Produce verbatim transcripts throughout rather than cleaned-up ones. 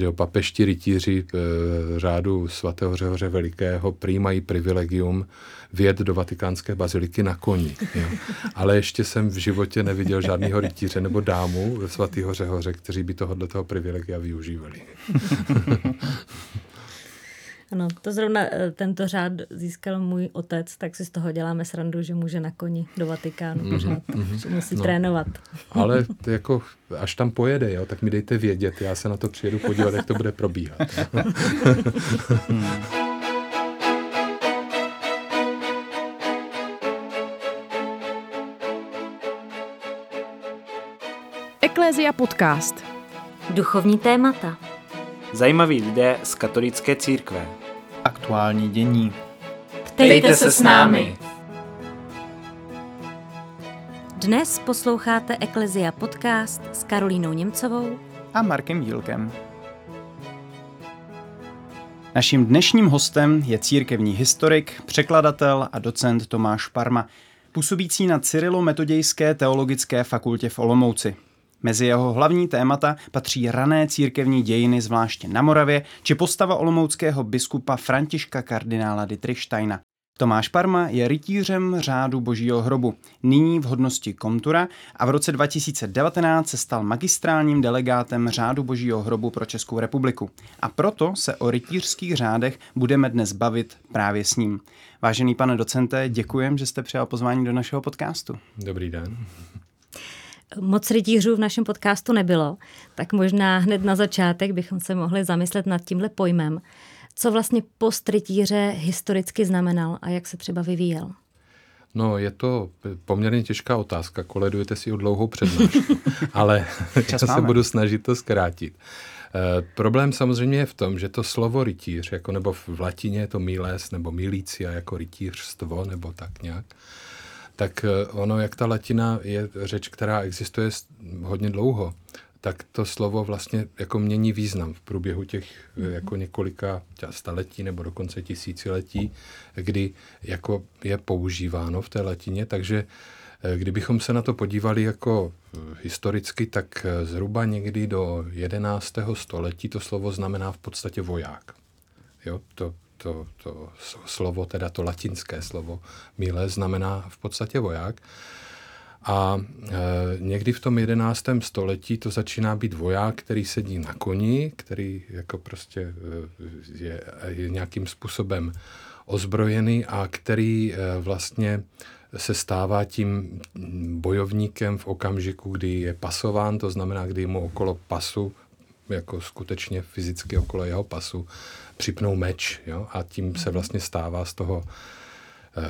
že papeští rytíři řádu svatého Řehoře Velikého přijímají privilegium vjet do vatikánské baziliky na koni. Jo. Ale ještě jsem v životě neviděl žádného rytíře nebo dámu ve svatého Řehoře, kteří by tohoto privilegia využívali. Ano, to zrovna tento řád získal můj otec, tak si z toho děláme srandu, že může na koni do Vatikánu mm-hmm, pořád, mm-hmm, musí no, trénovat. Ale jako, až tam pojede, jo, tak mi dejte vědět, já se na to přijedu podívat, jak to bude probíhat. Ekklesia podcast. Duchovní témata. Zajímaví lidé z katolické církve. Aktuální dění. Ptejte se s námi. Dnes posloucháte Ekklesia podcast s Karolínou Němcovou a Markem Jílkem. Naším dnešním hostem je církevní historik, překladatel a docent Tomáš Parma, působící na Cyrilo Metodějské teologické fakultě v Olomouci. Mezi jeho hlavní témata patří rané církevní dějiny, zvláště na Moravě, či postava olomouckého biskupa Františka kardinála Dietrichsteina. Tomáš Parma je rytířem řádu Božího hrobu, nyní v hodnosti komtura, a v roce dva tisíce devatenáct se stal magistrálním delegátem řádu Božího hrobu pro Českou republiku. A proto se o rytířských řádech budeme dnes bavit právě s ním. Vážený pane docente, děkujem, že jste přijal pozvání do našeho podcastu. Dobrý den. Moc rytířů v našem podcastu nebylo, tak možná hned na začátek bychom se mohli zamyslet nad tímhle pojmem. Co vlastně post rytíře historicky znamenal a jak se třeba vyvíjel? No, je to poměrně těžká otázka, koledujete si o dlouhou přednášku, ale já se budu snažit to zkrátit. E, problém samozřejmě je v tom, že to slovo rytíř, jako nebo v latině je to miles nebo milicia, jako rytířstvo nebo tak nějak, tak ono, jak ta latina je řeč, která existuje hodně dlouho, tak to slovo vlastně jako mění význam v průběhu těch jako několika staletí nebo dokonce tisíciletí, kdy jako je používáno v té latině, takže kdybychom se na to podívali jako historicky, tak zhruba někdy do jedenáctého století to slovo znamená v podstatě voják. Jo, to To, to slovo, teda to latinské slovo mile, znamená v podstatě voják. A e, někdy v tom jedenáctém století to začíná být voják, který sedí na koni, který jako prostě e, je, je nějakým způsobem ozbrojený a který e, vlastně se stává tím bojovníkem v okamžiku, kdy je pasován, to znamená, kdy mu okolo pasu, jako skutečně fyzicky okolo jeho pasu, připnou meč, jo? A tím se vlastně stává z toho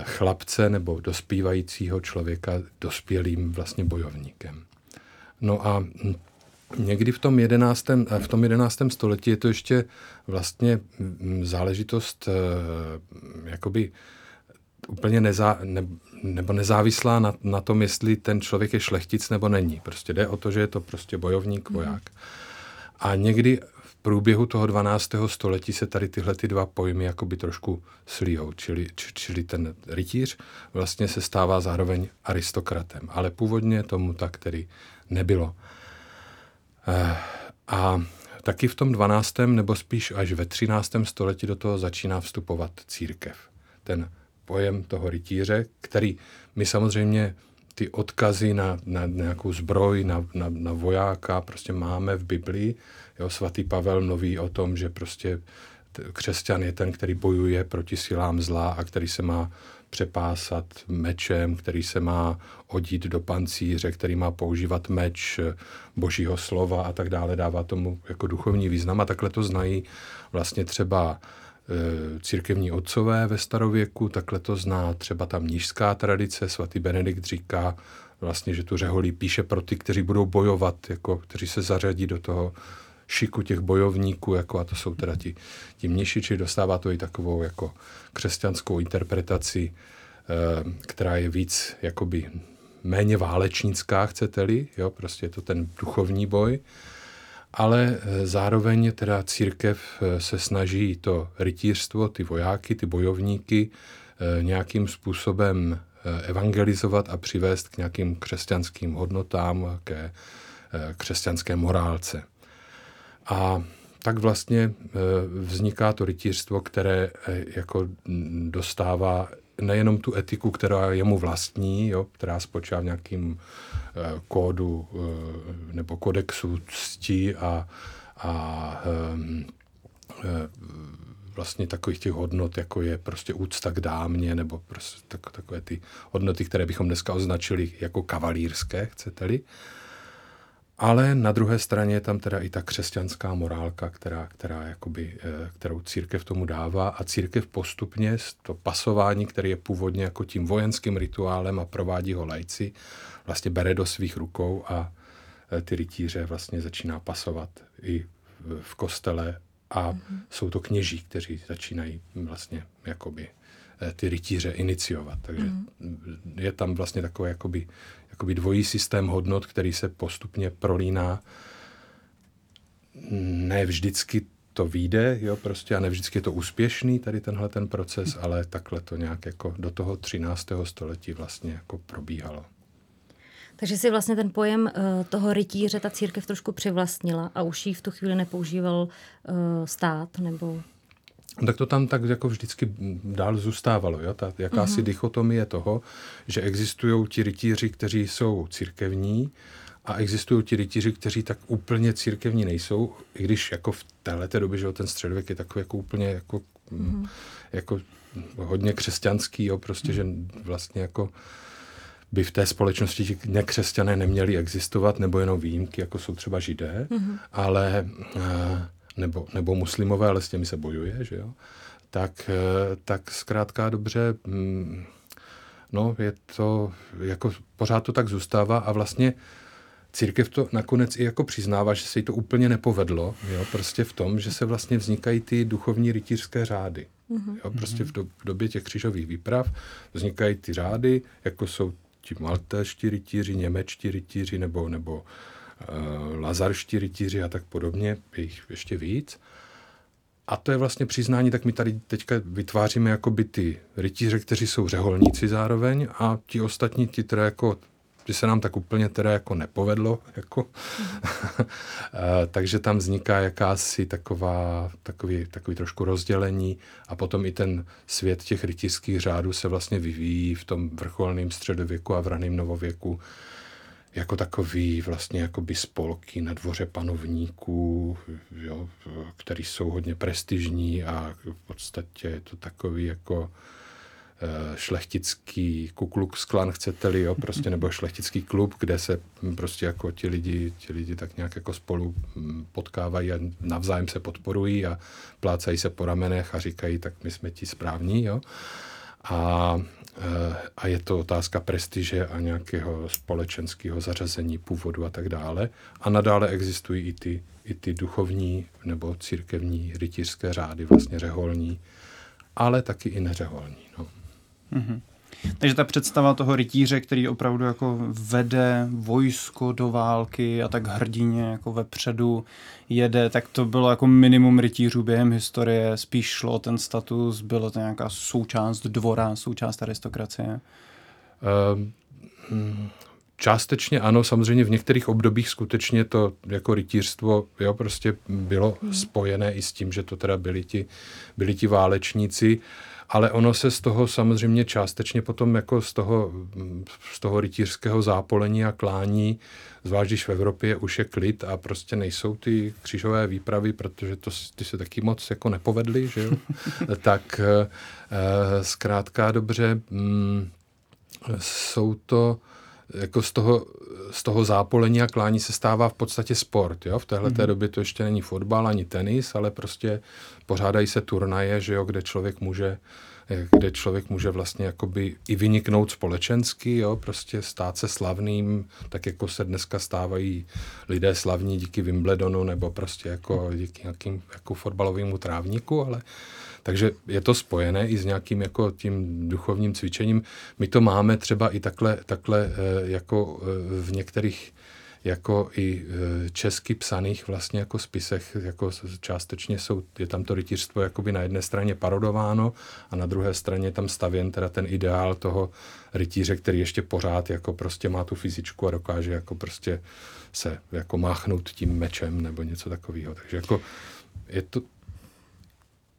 chlapce nebo dospívajícího člověka dospělým vlastně bojovníkem. No a někdy v tom jedenáctém, v tom jedenáctém století je to ještě vlastně záležitost jakoby úplně nezá, ne, nebo nezávislá na, na tom, jestli ten člověk je šlechtic nebo není. Prostě jde o to, že je to prostě bojovník, voják. A někdy v průběhu toho dvanáctého století se tady tyhle ty dva pojmy jakoby trošku slijou, čili, č, čili ten rytíř vlastně se stává zároveň aristokratem, ale původně tomu tak tedy nebylo. E, a taky v tom dvanáctém nebo spíš až ve třináctém století do toho začíná vstupovat církev. Ten pojem toho rytíře, který my samozřejmě ty odkazy na, na nějakou zbroj, na, na, na vojáka prostě máme v Biblii. Jo, svatý Pavel mluví o tom, že prostě t- křesťan je ten, který bojuje proti silám zla a který se má přepásat mečem, který se má odít do pancíře, který má používat meč Božího slova a tak dále. Dává tomu jako duchovní význam a takhle to znají vlastně třeba církevní otcové ve starověku, takhle to zná třeba ta mnížská tradice. Svatý Benedikt říká vlastně, že tu řeholí píše pro ty, kteří budou bojovat, jako, kteří se zařadí do toho šiku těch bojovníků, jako, a to jsou teda ti, ti mniši, či dostává to i takovou jako křesťanskou interpretaci, eh, která je víc jakoby méně válečnická, chcete-li, jo, prostě je to ten duchovní boj. Ale zároveň teda církev se snaží to rytířstvo, ty vojáky, ty bojovníky nějakým způsobem evangelizovat a přivést k nějakým křesťanským hodnotám, ke křesťanské morálce. A tak vlastně vzniká to rytířstvo, které jako dostává nejenom tu etiku, která je mu vlastní, jo, která spočívá v nějakým kódu nebo kodexu ctí a, a vlastně takových těch hodnot, jako je prostě úcta k dámě, nebo prostě tak, takové ty hodnoty, které bychom dneska označili jako kavalírské, chcete-li. Ale na druhé straně je tam teda i ta křesťanská morálka, která, která jakoby, kterou církev tomu dává, a církev postupně to pasování, které je původně jako tím vojenským rituálem a provádí ho laici, vlastně bere do svých rukou a ty rytíře vlastně začíná pasovat i v kostele a mm-hmm. jsou to kněží, kteří začínají vlastně jakoby ty rytíře iniciovat. Takže mm-hmm. je tam vlastně takový jakoby jakoby dvojí systém hodnot, který se postupně prolíná. Ne vždycky to vyjde, jo, prostě, a ne vždycky je to úspěšný, tady tenhle ten proces, ale takhle to nějak jako do toho třináctého století vlastně jako probíhalo. Takže si vlastně ten pojem uh, toho rytíře ta církev trošku přivlastnila a už ji v tu chvíli nepoužíval uh, stát, nebo... Tak to tam tak jako vždycky dál zůstávalo. Jo? Ta jakási mm-hmm. dichotomie toho, že existují ti rytíři, kteří jsou církevní, a existují ti rytíři, kteří tak úplně církevní nejsou, i když jako v téhleté době, že ten středověk je takový jako úplně jako, mm-hmm. jako hodně křesťanský, jo? Prostě, mm-hmm. že vlastně jako by v té společnosti ti nekřesťané neměli existovat, nebo jenom výjimky, jako jsou třeba Židé, mm-hmm. ale... A, Nebo, nebo muslimové, ale s těmi se bojuje, že jo, tak, tak zkrátka dobře, no je to, jako pořád to tak zůstává a vlastně církev to nakonec i jako přiznává, že se jí to úplně nepovedlo, jo, prostě v tom, že se vlastně vznikají ty duchovní rytířské řády, jo, prostě v, do, v době těch křížových výprav vznikají ty řády, jako jsou ti maltéští rytíři, němečtí rytíři, nebo, nebo lazarští rytíři a tak podobně, je jich ještě víc. A to je vlastně přiznání, tak my tady teďka vytváříme jakoby ty rytíře, kteří jsou řeholníci zároveň, a ti ostatní, ti teda jako, ti se nám tak úplně teda jako nepovedlo, jako. Takže tam vzniká jakási taková, takový, takový trošku rozdělení a potom i ten svět těch rytířských řádů se vlastně vyvíjí v tom vrcholném středověku a v raném novověku jako takový vlastně jakoby spolky na dvoře panovníků, jo, který jsou hodně prestižní, a v podstatě je to takový jako šlechtický Ku Klux Klan, chcete-li, jo, prostě, nebo šlechtický klub, kde se prostě jako ti lidi, ti lidi tak nějak jako spolu potkávají a navzájem se podporují a plácají se po ramenech a říkají, tak my jsme ti správní, jo. A, a je to otázka prestiže a nějakého společenského zařazení, původu a tak dále. A nadále existují i ty, i ty duchovní nebo církevní rytířské řády, vlastně řeholní, ale taky i neřeholní. No. Mm-hmm. Takže ta představa toho rytíře, který opravdu jako vede vojsko do války a tak hrdině jako vepředu jede, tak to bylo jako minimum rytířů během historie. Spíš šlo o ten status, bylo to nějaká součást dvora, součást aristokracie. Um, částečně ano, samozřejmě v některých obdobích skutečně to jako rytířstvo, jo, prostě bylo hmm. spojené i s tím, že to teda byli ti, byli ti válečníci. Ale ono se z toho samozřejmě částečně potom jako z toho, z toho rytířského zápolení a klání, zvlášť když v Evropě už je klid a prostě nejsou ty křížové výpravy, protože to, ty se taky moc jako nepovedly, že jo? Tak zkrátka dobře, m, jsou to jako z toho, z toho zápolení a klání se stává v podstatě sport, jo? V téhle té době to ještě není fotbal ani tenis, ale prostě pořádají se turnaje, že jo, kde člověk může, kde člověk může vlastně jakoby i vyniknout společensky, jo? Prostě stát se slavným, tak jako se dneska stávají lidé slavní díky Wimbledonu nebo prostě jako díky nějakým jako fotbalovému trávníku, ale takže je to spojené i s nějakým jako tím duchovním cvičením. My to máme třeba i takhle, takhle jako v některých jako i česky psaných vlastně jako spisech, jako částečně jsou, je tam to rytířstvo jakoby na jedné straně parodováno a na druhé straně je tam stavěn teda ten ideál toho rytíře, který ještě pořád jako prostě má tu fyzičku a dokáže jako prostě se jako máchnout tím mečem nebo něco takového. Takže jako je to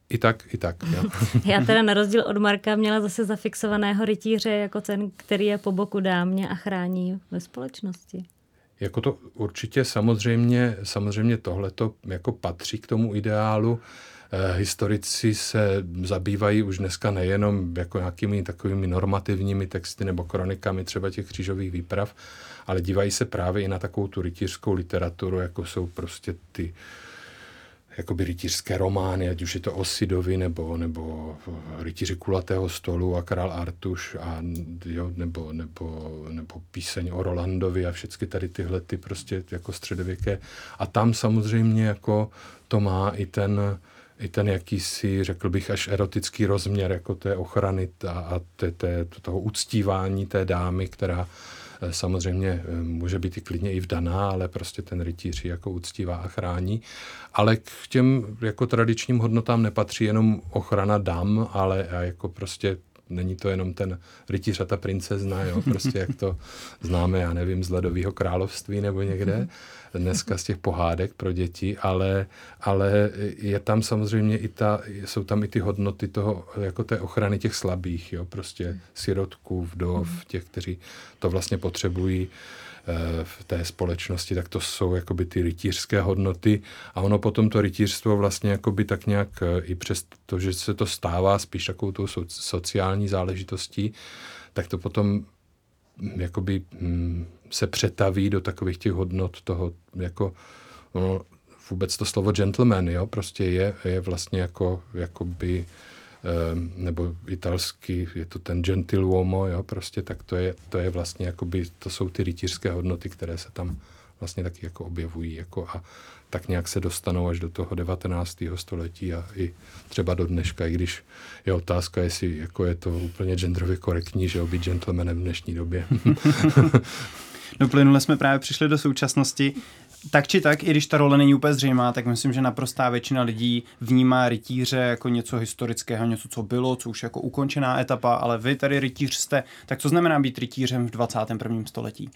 i tak, i tak. Jo. Já teda na rozdíl od Marka měla zase zafixovaného rytíře jako ten, který je po boku dámě a chrání ve společnosti. Jako to určitě samozřejmě, samozřejmě tohleto jako patří k tomu ideálu. Historici se zabývají už dneska nejenom jako nějakými takovými normativními texty nebo kronikami třeba těch křížových výprav, ale dívají se právě i na takovou tu rytířskou literaturu, jako jsou prostě ty jakoby rytířské romány, ať už je to Osidovi nebo, nebo Rytíři kulatého stolu a Král Artuš a jo, nebo, nebo, nebo Píseň o Rolandovi a všechny tady tyhle ty prostě jako středověké. A tam samozřejmě jako to má i ten i ten jakýsi, řekl bych, až erotický rozměr jako té ochrany a, a té, té, toho uctívání té dámy, která samozřejmě může být i klidně i vdaná, ale prostě ten rytíř jako uctívá a chrání. Ale k těm jako tradičním hodnotám nepatří jenom ochrana dám, ale jako prostě není to jenom ten rytíř a ta princezna, jo? Prostě jak to známe, já nevím, z Ledového království nebo někde, dneska z těch pohádek pro děti, ale, ale je tam samozřejmě i ta, jsou tam i ty hodnoty toho, jako té ochrany těch slabých, jo? Prostě sirotků, vdov, těch, kteří to vlastně potřebují v té společnosti, tak to jsou jakoby ty rytířské hodnoty a ono potom to rytířstvo vlastně jakoby tak nějak i přes to, že se to stává spíš takovou tou sociální záležitostí, tak to potom jakoby se přetaví do takových těch hodnot toho, jako no, vůbec to slovo gentleman, jo, prostě je, je vlastně jako, jakoby nebo italský, je to ten gentiluomo, jo, prostě, tak to je, to je vlastně, jakoby, to jsou ty rytířské hodnoty, které se tam vlastně taky jako objevují, jako a tak nějak se dostanou až do toho devatenáctého století a i třeba do dneška, i když je otázka, jestli jako je to úplně genderově korektní, že být gentlemanem v dnešní době. No plynule jsme právě přišli do současnosti. Tak či tak, i když ta role není úplně zřejmá, tak myslím, že naprostá většina lidí vnímá rytíře jako něco historického, něco, co bylo, co už jako ukončená etapa, ale vy tady rytíř jste. Tak co znamená být rytířem v dvacátém prvním století?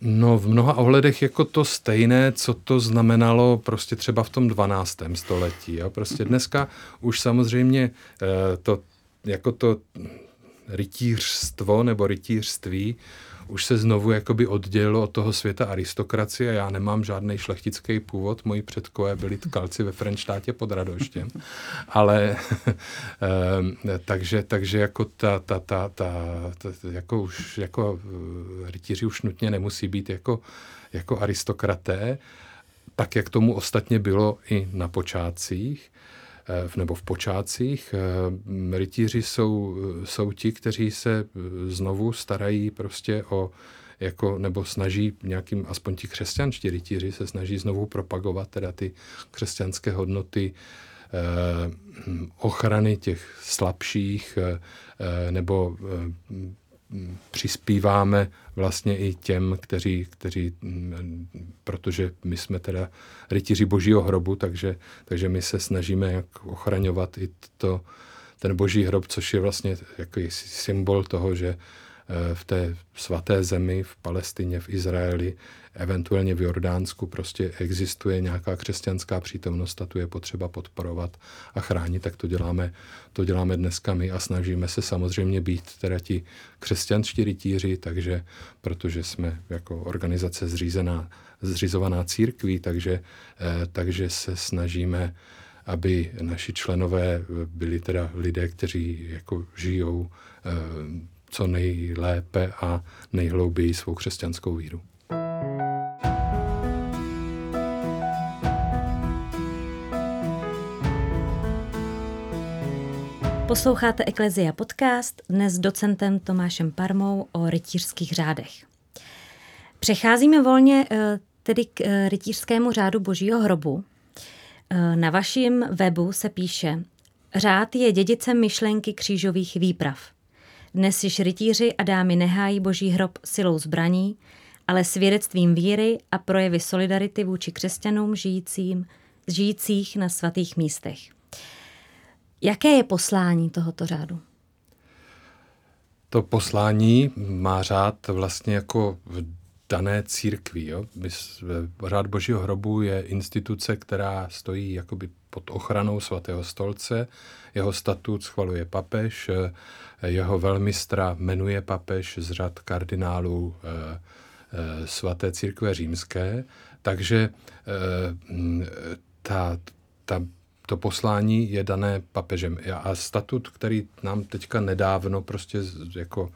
No v mnoha ohledech jako to stejné, co to znamenalo prostě třeba v tom dvanáctém století. Jo? Prostě dneska už samozřejmě to, jako to rytířstvo nebo rytířství už se znovu jakoby oddělilo od toho světa aristokracie. Já nemám žádný šlechtický původ, moji předkové byli tkalci ve Frenštátě pod Radoštěm. Ale takže, takže jako ta, ta, ta, ta, ta jako už, jako rytíři už nutně nemusí být jako, jako aristokraté, tak jak tomu ostatně bylo i na počátcích. Nebo v počátcích. Rytíři jsou, jsou ti, kteří se znovu starají prostě o, jako, nebo snaží nějakým, aspoň ti křesťanští rytíři se snaží znovu propagovat teda ty křesťanské hodnoty eh, ochrany těch slabších eh, nebo eh, přispíváme vlastně i těm, kteří, kteří, protože my jsme teda rytíři Božího hrobu, takže, takže my se snažíme jak ochraňovat i to, ten Boží hrob, což je vlastně jako symbol toho, že v té svaté zemi, v Palestině, v Izraeli, eventuálně v Jordánsku prostě existuje nějaká křesťanská přítomnost a tu je potřeba podporovat a chránit, tak to děláme, to děláme dneska my a snažíme se samozřejmě být teda ti křesťanští rytíři, takže protože jsme jako organizace zřízená, zřizovaná církví, takže, eh, takže se snažíme, aby naši členové byli teda lidé, kteří jako žijou eh, co nejlépe a nejhlouběji svou křesťanskou víru. Posloucháte Ekklesia podcast dnes s docentem Tomášem Parmou o rytířských řádech. Přecházíme volně tedy k rytířskému řádu Božího hrobu. Na vaším webu se píše: Řád je dědicem myšlenky křížových výprav. Dnes již rytíři a dámy nehájí Boží hrob silou zbraní, ale svědectvím víry a projevy solidarity vůči křesťanům žijícím, žijících na svatých místech. Jaké je poslání tohoto řádu? To poslání má řád vlastně jako dané církví. Jo? Řád Božího hrobu je instituce, která stojí jakoby pod ochranou svatého stolce. Jeho statut schvaluje papež, jeho velmistra jmenuje papež z řad kardinálů svaté církve římské. Takže ta, ta, to poslání je dané papežem. A statut, který nám teďka nedávno prostě jako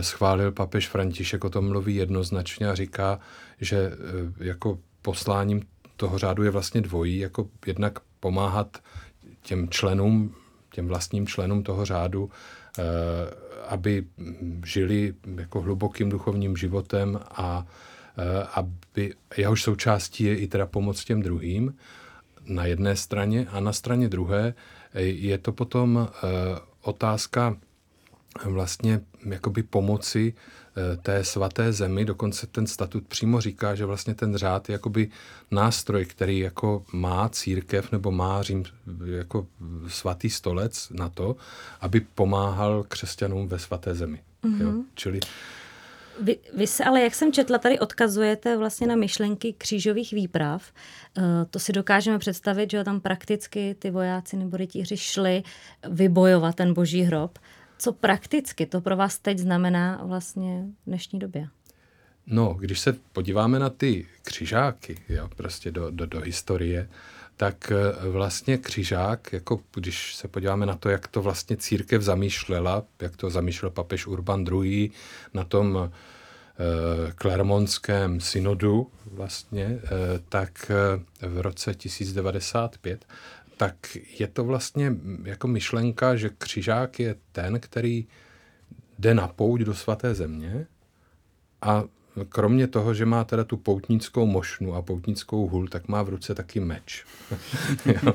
schválil papež František, o tom mluví jednoznačně a říká, že jako posláním toho řádu je vlastně dvojí, jako jednak pomáhat těm členům, těm vlastním členům toho řádu, aby žili jako hlubokým duchovním životem a aby jehož součástí je i teda pomoc těm druhým na jedné straně, a na straně druhé je to potom otázka vlastně jakoby pomoci té svaté zemi. Dokonce ten statut přímo říká, že vlastně ten řád je jakoby nástroj, který jako má církev nebo má Řím, jako svatý stolec na to, aby pomáhal křesťanům ve svaté zemi. Mm-hmm. Jo? Čili... Vy, vy se, ale jak jsem četla, tady odkazujete vlastně na myšlenky křížových výprav. E, to si dokážeme představit, že tam prakticky ty vojáci nebo rytíři šli vybojovat ten boží hrob. Co prakticky to pro vás teď znamená vlastně v dnešní době? No, když se podíváme na ty křižáky, jo, prostě do, do, do historie, tak vlastně křižák, jako když se podíváme na to, jak to vlastně církev zamýšlela, jak to zamýšlel papež Urban druhý. na tom e, klermonském synodu vlastně, e, tak e, v roce tisíc devadesát pět, tak je to vlastně jako myšlenka, že křižák je ten, který jde na pouť do svaté země a kromě toho, že má teda tu poutnickou mošnu a poutnickou hůl, tak má v ruce taky meč. Jo,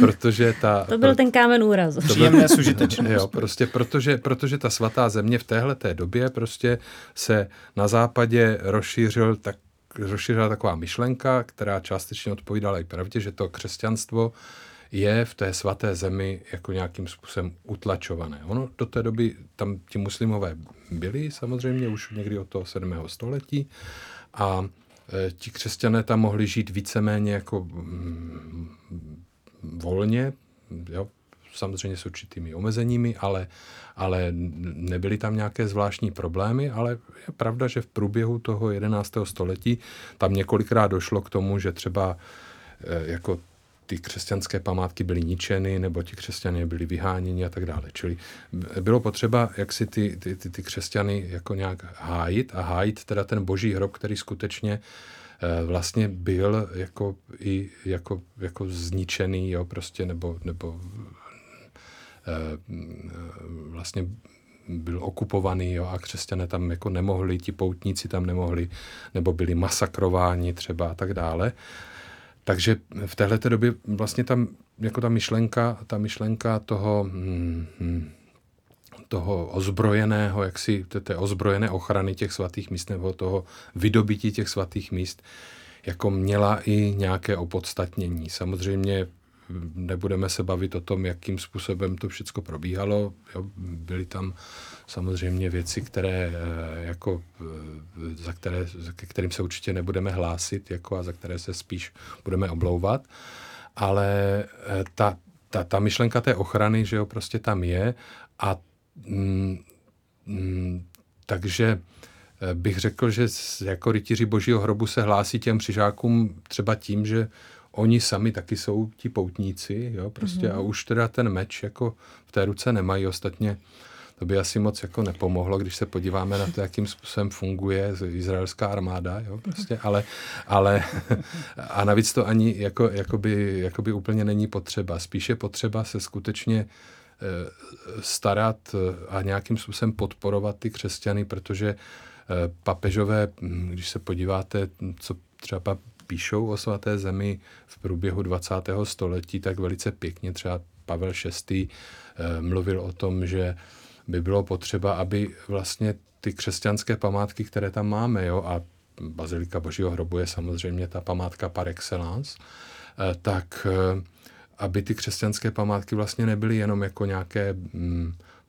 protože ta, to byl pro, ten kámen úrazu. Příjemné sužitečné. Jo, prostě protože, protože ta svatá země v téhleté době prostě se na západě rozšířil tak rozšířila taková myšlenka, která částečně odpovídala i pravdě, že to křesťanstvo je v té svaté zemi jako nějakým způsobem utlačované. Ono do té doby tam ti muslimové byli samozřejmě už někdy od toho sedmého století a e, ti křesťané tam mohli žít víceméně jako mm, volně, jo, samozřejmě s určitými omezeními, ale, ale nebyly tam nějaké zvláštní problémy, ale je pravda, že v průběhu toho jedenáctého století tam několikrát došlo k tomu, že třeba e, jako ty křesťanské památky byly ničeny, nebo ti křesťané byli vyháněni a tak dále. Čili bylo potřeba, jak si ty, ty, ty, ty křesťany jako nějak hájit a hájit teda ten boží hrob, který skutečně eh, vlastně byl jako, i, jako, jako zničený, jo, prostě, nebo, nebo eh, vlastně byl okupovaný, jo, a křesťané tam jako nemohli, ti poutníci tam nemohli, nebo byli masakrováni třeba a tak dále. Takže v téhleté době vlastně tam jako ta myšlenka, ta myšlenka toho, hm, toho ozbrojeného, jaksi té ozbrojené ochrany těch svatých míst nebo toho vydobití těch svatých míst jako měla i nějaké opodstatnění. Samozřejmě nebudeme se bavit o tom, jakým způsobem to všechno probíhalo. Jo, byly tam samozřejmě věci, které, jako, za které, ke kterým se určitě nebudeme hlásit jako, a za které se spíš budeme oblouvat. Ale ta, ta, ta myšlenka té ochrany, že jo, prostě tam je. A mm, mm, takže bych řekl, že jako rytíři Božího hrobu se hlásí těm křižákům třeba tím, že oni sami taky jsou ti poutníci, jo, prostě, mm-hmm. a už teda ten meč jako v té ruce nemají. Ostatně to by asi moc jako nepomohlo, když se podíváme na to, jakým způsobem funguje izraelská armáda, jo, prostě, ale, ale a navíc to ani jako, jakoby, jakoby úplně není potřeba. Spíš je potřeba se skutečně starat a nějakým způsobem podporovat ty křesťany, protože papežové, když se podíváte, co třeba píšou o svaté zemi v průběhu dvacátého století, tak velice pěkně třeba Pavel šestý. mluvil o tom, že by bylo potřeba, aby vlastně ty křesťanské památky, které tam máme, jo, a Bazilika Božího hrobu je samozřejmě ta památka par excellence, tak aby ty křesťanské památky vlastně nebyly jenom jako nějaké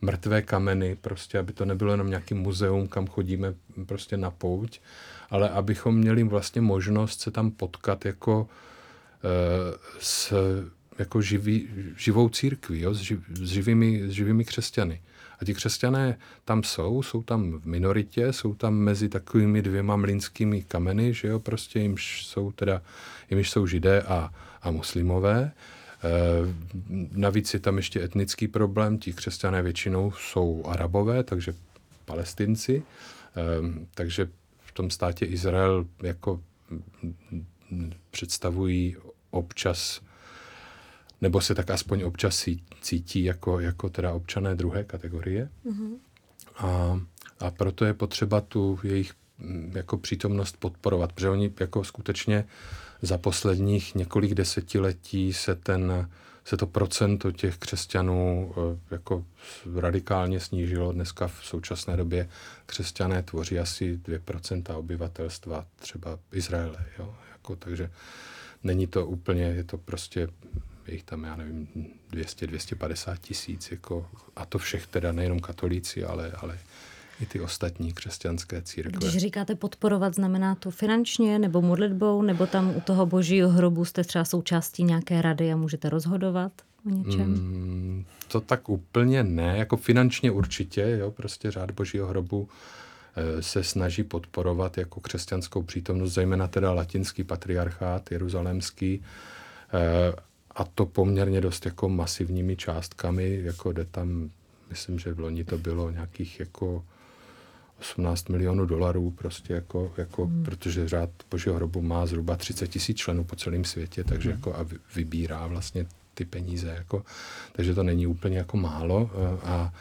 mrtvé kameny, prostě, aby to nebylo jenom nějaký muzeum, kam chodíme prostě na pouť, ale abychom měli vlastně možnost se tam potkat jako e, s jako živý, živou církví, jo, s, živ, s, živými, s živými křesťany. A ti křesťané tam jsou, jsou tam v minoritě, jsou tam mezi takovými dvěma mlýnskými kameny, že jo, prostě jimž jsou teda, jimž jsou židé a, a muslimové. Navíc je tam ještě etnický problém, ti křesťané většinou jsou Arabové, takže Palestinci, takže v tom státě Izrael jako představují občas, nebo se tak aspoň občas cítí jako, jako teda občané druhé kategorie. Mm-hmm. A, a proto je potřeba tu jejich jako přítomnost podporovat, protože oni jako skutečně za posledních několik desetiletí se, ten, se to procento těch křesťanů jako radikálně snížilo. Dneska v současné době křesťané tvoří asi dvě procenta obyvatelstva třeba Izraele. Jo? Jako, takže není to úplně, je to prostě, je jich tam, já nevím, dvě stě, dvě stě padesát tisíc. Jako, a to všech teda nejenom katolíci, ale... ale i ty ostatní křesťanské církve. Když říkáte podporovat, znamená to finančně nebo modlitbou, nebo tam u toho Božího hrobu jste třeba součástí nějaké rady a můžete rozhodovat o něčem? Mm, to tak úplně ne, jako finančně určitě, jo, prostě Řád Božího hrobu se snaží podporovat jako křesťanskou přítomnost, zejména teda latinský patriarchát, jeruzalémský, a to poměrně dost jako masivními částkami, jako jde tam, myslím, že v loni to bylo nějakých jako osmnáct milionů dolarů, prostě jako, jako hmm. protože Řád Božího hrobu má zhruba třicet tisíc členů po celém světě, takže hmm. jako a vybírá vlastně ty peníze, jako, takže to není úplně jako málo a, a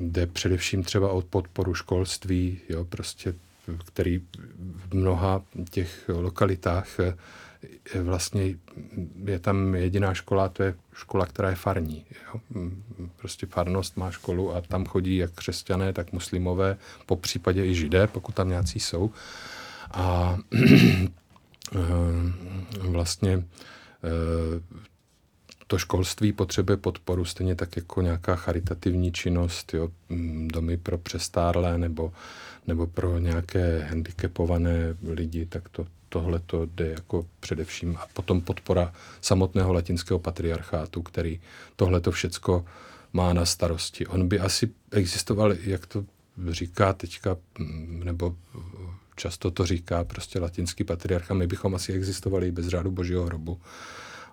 jde především třeba o podporu školství, jo, prostě, který v mnoha těch lokalitách vlastně je tam jediná škola, to je škola, která je farní. Jo? Prostě farnost má školu a tam chodí jak křesťané, tak muslimové, po případě i židé, pokud tam nějací jsou. A vlastně to školství potřebuje podporu, stejně tak jako nějaká charitativní činnost, jo? Domy pro přestárlé nebo, nebo pro nějaké handicapované lidi, tak to tohle to jde jako především. A potom podpora samotného latinského patriarchátu, který tohle to všecko má na starosti. On by asi existoval, jak to říká teďka, nebo často to říká prostě latinský patriarcha, my bychom asi existovali i bez Řádu Božího hrobu,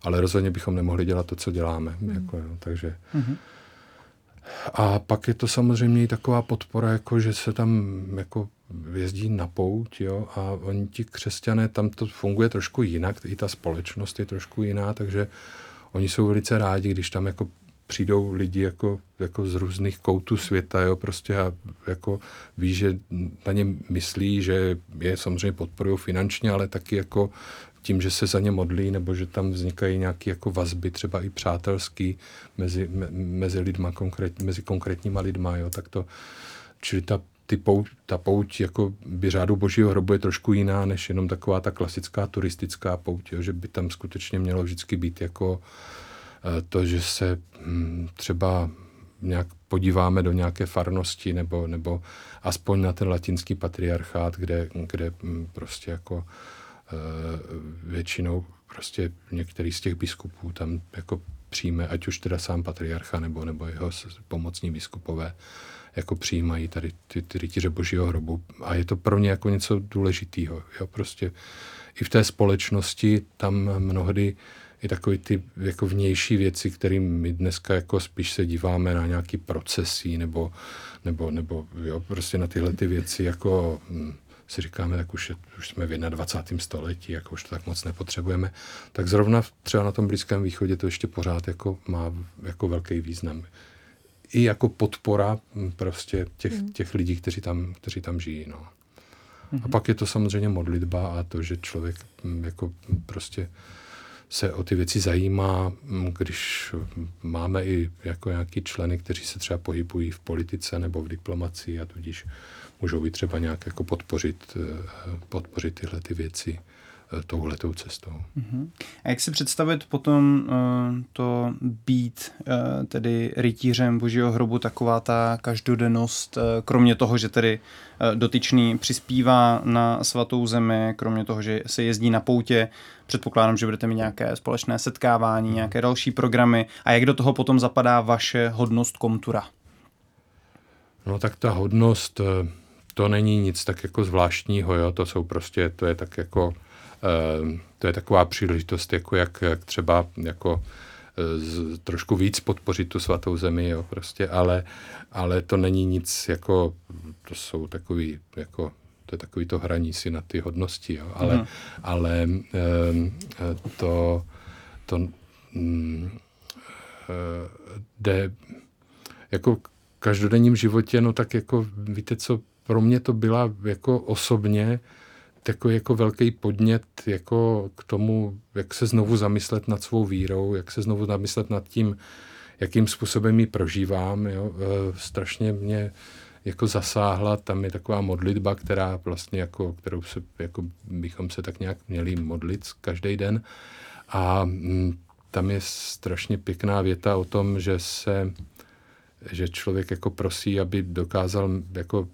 ale rozhodně bychom nemohli dělat to, co děláme. Mm. Jako, no, takže... Mm-hmm. A pak je to samozřejmě i taková podpora, jako že se tam jako jezdí na pouť, jo, a oni ti křesťané, tam to funguje trošku jinak, i ta společnost je trošku jiná, takže oni jsou velice rádi, když tam jako přijdou lidi jako, jako z různých koutů světa, jo, prostě a jako ví, že na ně myslí, že je samozřejmě podporují finančně, ale taky jako tím, že se za ně modlí, nebo že tam vznikají nějaké jako vazby, třeba i přátelský mezi, me, mezi lidma, konkrét, mezi konkrétníma lidma, jo, tak to, čili ta, ty pou, ta pouť jako by Řádu Božího hrobu je trošku jiná, než jenom taková ta klasická turistická pouť, jo, že by tam skutečně mělo vždycky být jako to, že se hm, třeba nějak podíváme do nějaké farnosti, nebo, nebo aspoň na ten latinský patriarchát, kde, kde hm, prostě jako většinou prostě některý z těch biskupů tam jako přijme, ať už teda sám patriarcha nebo, nebo jeho pomocní biskupové jako přijímají tady ty, ty rytíře Božího hrobu a je to pro ně jako něco důležitýho. Jo? Prostě i v té společnosti tam mnohdy i takový ty jako vnější věci, kterým my dneska jako spíš se díváme na nějaký procesy nebo, nebo, nebo jo? Prostě na tyhle ty věci jako... si říkáme, tak už, je, už jsme v dvacátém prvním století, jako už to tak moc nepotřebujeme, tak zrovna třeba na tom Blízkém východě to ještě pořád jako má jako velký význam. I jako podpora prostě těch, těch lidí, kteří tam, kteří tam žijí. No. A pak je to samozřejmě modlitba a to, že člověk jako prostě se o ty věci zajímá, když máme i jako nějaký členy, kteří se třeba pohybují v politice nebo v diplomacii a tudíž můžou i třeba nějak jako podpořit, podpořit tyhle ty věci touhletou cestou. Uh-huh. A jak si představit potom uh, to být uh, tedy rytířem Božího hrobu, taková ta každodennost, uh, kromě toho, že tedy uh, dotyčný přispívá na svatou zemi, kromě toho, že se jezdí na poutě, předpokládám, že budete mít nějaké společné setkávání, uh-huh. nějaké další programy. A jak do toho potom zapadá vaše hodnost komtura? No tak ta hodnost, to není nic tak jako zvláštního, jo? To jsou prostě, to je tak jako to je taková příležitost, jako jak, jak třeba jako z, trošku víc podpořit tu svatou zemi, jo, prostě, ale, ale to není nic, jako, to jsou takový, jako, to je takový to hraní si na ty hodnosti, jo, ale, mm. ale to, to mm, jde, jako v každodenním životě, no tak jako, víte co, pro mě to byla jako osobně takový jako velký podnět jako k tomu, jak se znovu zamyslet nad svou vírou, jak se znovu zamyslet nad tím, jakým způsobem ji prožívám. Jo. E, strašně mě jako zasáhla, tam je taková modlitba, která vlastně jako, kterou se, jako bychom se tak nějak měli modlit každý den. A m, tam je strašně pěkná věta o tom, že se že člověk jako prosí, aby dokázal jako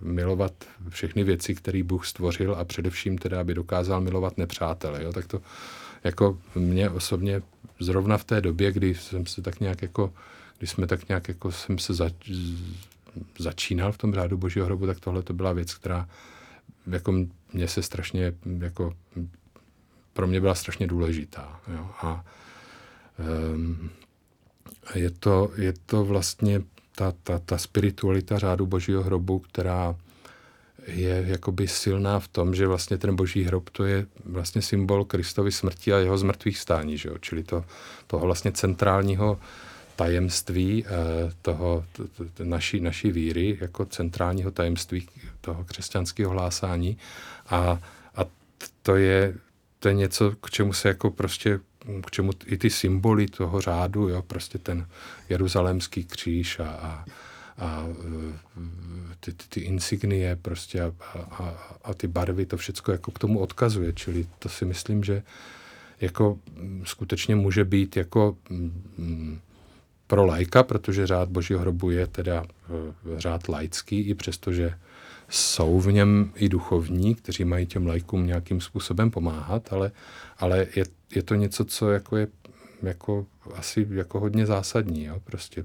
milovat všechny věci, které Bůh stvořil a především teda, aby dokázal milovat nepřátele. Jo? Tak to jako mě osobně zrovna v té době, kdy jsem se tak nějak jako, když jsme tak nějak jako jsem se zač, začínal v tom Řádu Božího hrobu, tak tohle to byla věc, která jako mě se strašně jako pro mě byla strašně důležitá. Jo? A um, Je to, je to vlastně ta, ta, ta spiritualita Řádu Božího hrobu, která je jakoby silná v tom, že vlastně ten Boží hrob to je vlastně symbol Kristovy smrti a jeho zmrtvých stání, že jo? Čili to, toho vlastně centrálního tajemství toho, naší, naší víry, jako centrálního tajemství toho křesťanského hlásání a, a to, je, to je něco, k čemu se jako prostě k čemu i ty symboly toho řádu, jo, prostě ten jeruzalémský kříž a, a, a ty, ty, ty insignie prostě a, a, a ty barvy, to všecko jako k tomu odkazuje, čili to si myslím, že jako skutečně může být jako m, pro laika, protože Řád Božího hrobu je teda řád laický, i přestože jsou v něm i duchovní, kteří mají těm laikům nějakým způsobem pomáhat, ale, ale je, je to něco, co jako je jako, asi jako hodně zásadní. Jo? Prostě.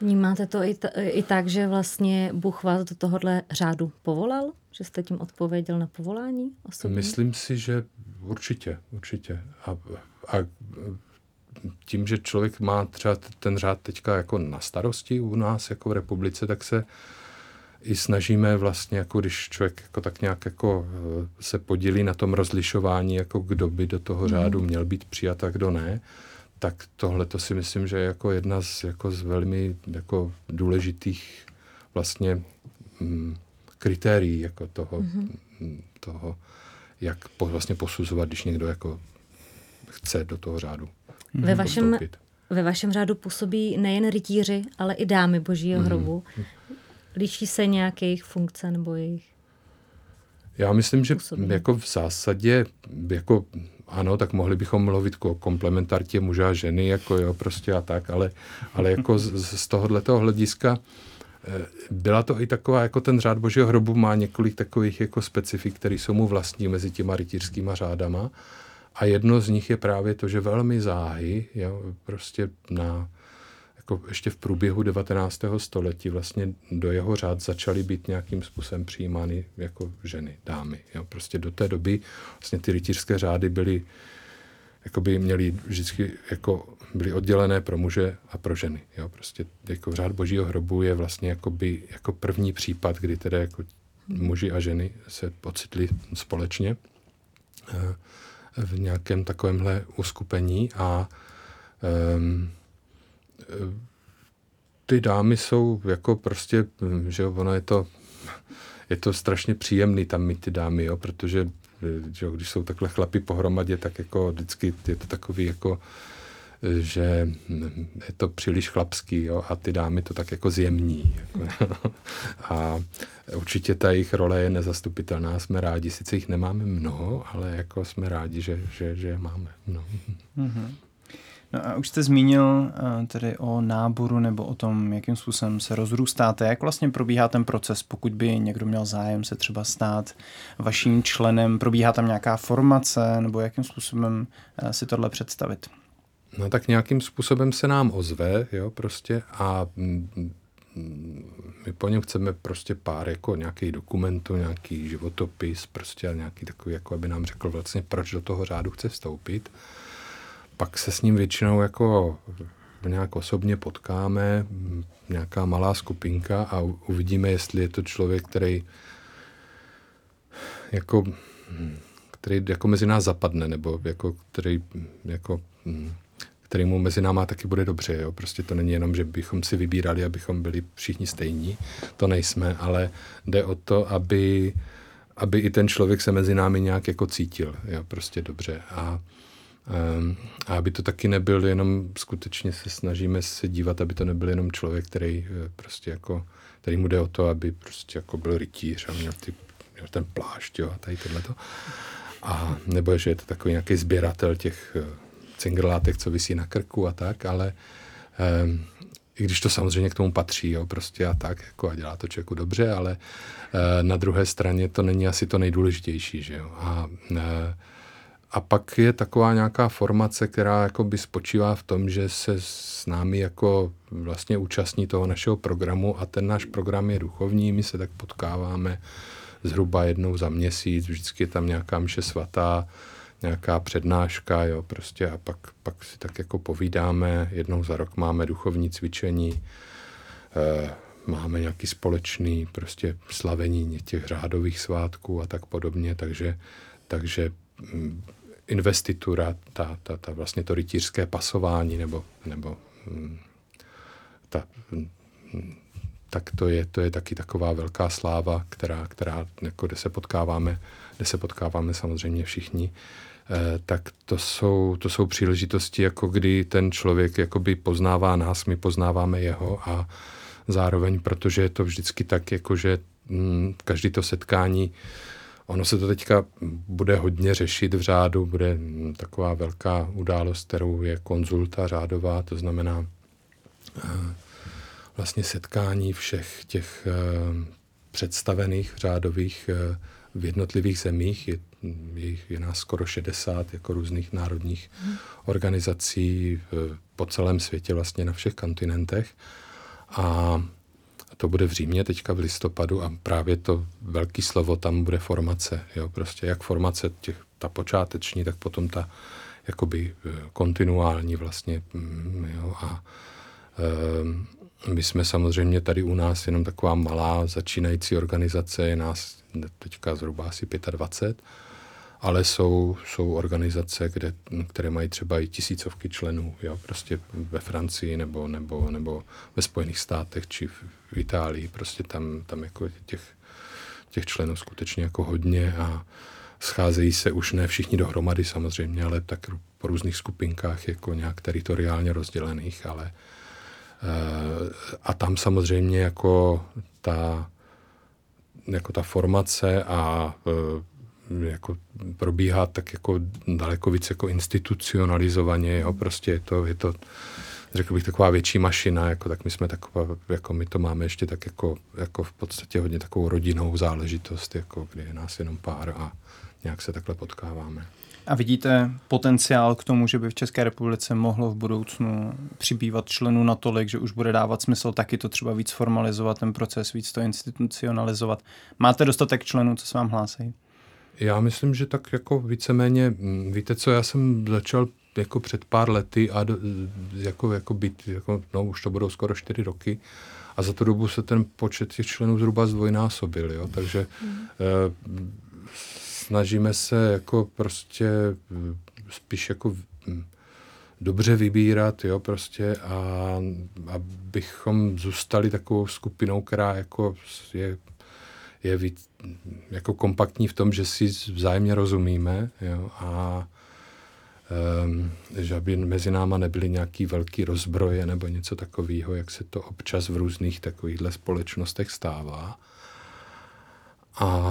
Vnímáte to i, t- i tak, že vlastně Bůh vás do tohohle řádu povolal? Že jste tím odpověděl na povolání osobně? Myslím si, že určitě, určitě. A, a tím, že člověk má třeba ten řád teďka jako na starosti u nás, jako v republice, tak se i snažíme vlastně, jako když člověk jako tak nějak jako se podílí na tom rozlišování, jako kdo by do toho řádu měl být přijat a kdo ne, tak tohle to si myslím, že je jako jedna z, jako z velmi jako důležitých vlastně m, kritérií jako toho, mm-hmm. toho jak po, vlastně posuzovat, když někdo jako chce do toho řádu mm-hmm. Ve vašem, ve vašem řádu působí nejen rytíři, ale i dámy Božího mm-hmm. hrobu. Liší se nějaké jejich funkce nebo jejich? Já myslím, že působení. Jako v zásadě, jako ano, tak mohli bychom mluvit o komplementaritě muže a ženy, jako jo, prostě a tak, ale, ale jako z, z tohohletoho hlediska byla to i taková, jako ten Řád Božího hrobu má několik takových jako specifik, které jsou mu vlastní mezi těma rytířskýma řádama a jedno z nich je právě to, že velmi záhy, jo, prostě na ještě v průběhu devatenáctého století vlastně do jeho řád začaly být nějakým způsobem přijímány jako ženy, dámy. Jo. Prostě do té doby vlastně ty rytířské řády byly, jakoby měly vždycky, jako byly oddělené pro muže a pro ženy. Jo. Prostě jako Řád Božího hrobu je vlastně jakoby, jako první případ, kdy teda jako muži a ženy se ocitli společně v nějakém takovémhle uskupení a um, ty dámy jsou jako prostě, že ono je to, je to strašně příjemný tam mít ty dámy, jo, protože že, když jsou takhle chlapi pohromadě, tak jako vždycky je to takový jako že je to příliš chlapský, jo, a ty dámy to tak jako zjemní. Jako. A určitě ta jejich role je nezastupitelná, jsme rádi, sice jich nemáme mnoho, ale jako jsme rádi, že, že, že je máme. No. Mm-hmm. No a už jste zmínil tedy o náboru nebo o tom, jakým způsobem se rozrůstáte. Jak vlastně probíhá ten proces, pokud by někdo měl zájem se třeba stát vaším členem? Probíhá tam nějaká formace nebo jakým způsobem si tohle představit? No tak nějakým způsobem se nám ozve, jo, prostě a my po něm chceme prostě pár jako nějakých dokumentů, nějaký životopis, prostě a nějaký takový, jako aby nám řekl vlastně, proč do toho řádu chce vstoupit. Pak se s ním většinou jako nějak osobně potkáme, nějaká malá skupinka a uvidíme, jestli je to člověk, který jako, který jako mezi nás zapadne, nebo jako, který, jako, který mu mezi náma taky bude dobře. Jo? Prostě to není jenom, že bychom si vybírali, abychom byli všichni stejní. To nejsme, ale jde o to, aby, aby i ten člověk se mezi námi nějak jako cítil. Jo? Prostě dobře. A A aby to taky nebyl jenom, skutečně se snažíme se dívat, aby to nebyl jenom člověk, který prostě jako, který mu jde o to, aby prostě jako byl rytíř a měl, ty, měl ten plášť, jo, a tady tohleto. A nebo že je to takový nějaký sběratel těch cingrlátek, co visí na krku a tak, ale um, i když to samozřejmě k tomu patří, jo, prostě a tak, jako a dělá to člověku dobře, ale uh, na druhé straně to není asi to nejdůležitější, že jo. A uh, A pak je taková nějaká formace, která jakoby spočívá v tom, že se s námi jako vlastně účastní toho našeho programu a ten náš program je duchovní, my se tak potkáváme zhruba jednou za měsíc, vždycky je tam nějaká mše svatá, nějaká přednáška, jo, prostě a pak, pak si tak jako povídáme, jednou za rok máme duchovní cvičení, eh, máme nějaký společný prostě slavení těch řádových svátků a tak podobně, takže, takže investitura, ta, ta, ta vlastně to rytířské pasování, nebo, nebo ta, tak to je, to je taky taková velká sláva, která, která jako kde se potkáváme, kde se potkáváme samozřejmě všichni, eh, tak to jsou, to jsou příležitosti, jako kdy ten člověk jakoby poznává nás, my poznáváme jeho a zároveň, protože je to vždycky tak, jako že hm, každý to setkání. Ono se to teďka bude hodně řešit v řádu, bude taková velká událost, kterou je konzulta řádová, to znamená vlastně setkání všech těch představených řádových v jednotlivých zemích. Je, je, je nás skoro šedesát jako různých národních organizací po celém světě, vlastně na všech kontinentech. A to bude v Římě teďka v listopadu a právě to velký slovo tam bude formace, jo, prostě jak formace těch, ta počáteční, tak potom ta jakoby kontinuální vlastně, jo, a e, my jsme samozřejmě tady u nás jenom taková malá začínající organizace, je nás teďka zhruba asi dvacet pět, ale jsou, jsou organizace, kde, které mají třeba i tisícovky členů, jo, prostě ve Francii nebo, nebo, nebo ve Spojených státech či v Itálii, prostě tam, tam jako těch, těch členů skutečně jako hodně a scházejí se už ne všichni dohromady samozřejmě, ale tak po různých skupinkách jako nějak teritoriálně rozdělených, ale a tam samozřejmě jako ta, jako ta formace a jako probíhá tak jako daleko víc jako institucionalizovaně, jo, prostě je to, je to, řekl bych, taková větší mašina, jako tak my jsme taková, jako my to máme ještě tak jako, jako v podstatě hodně takovou rodinnou záležitost, jako kdy je nás jenom pár a nějak se takhle potkáváme. A vidíte potenciál k tomu, že by v České republice mohlo v budoucnu přibývat členů natolik, že už bude dávat smysl taky to třeba víc formalizovat, ten proces víc to institucionalizovat. Máte dostatek členů, co se vám hlásejí? Já myslím, že tak jako víceméně, víte co, já jsem začal jako před pár lety a do, jako, jako být, jako, no už to budou skoro čtyři roky a za tu dobu se ten počet těch členů zhruba zdvojnásobil, jo, takže mm. eh, snažíme se jako prostě spíš jako dobře vybírat, jo, prostě a abychom zůstali takovou skupinou, která jako je je víc, jako kompaktní v tom, že si vzájemně rozumíme, jo, a že aby mezi náma nebyly nějaký velký rozbroje nebo něco takového, jak se to občas v různých takovýchhle společnostech stává. A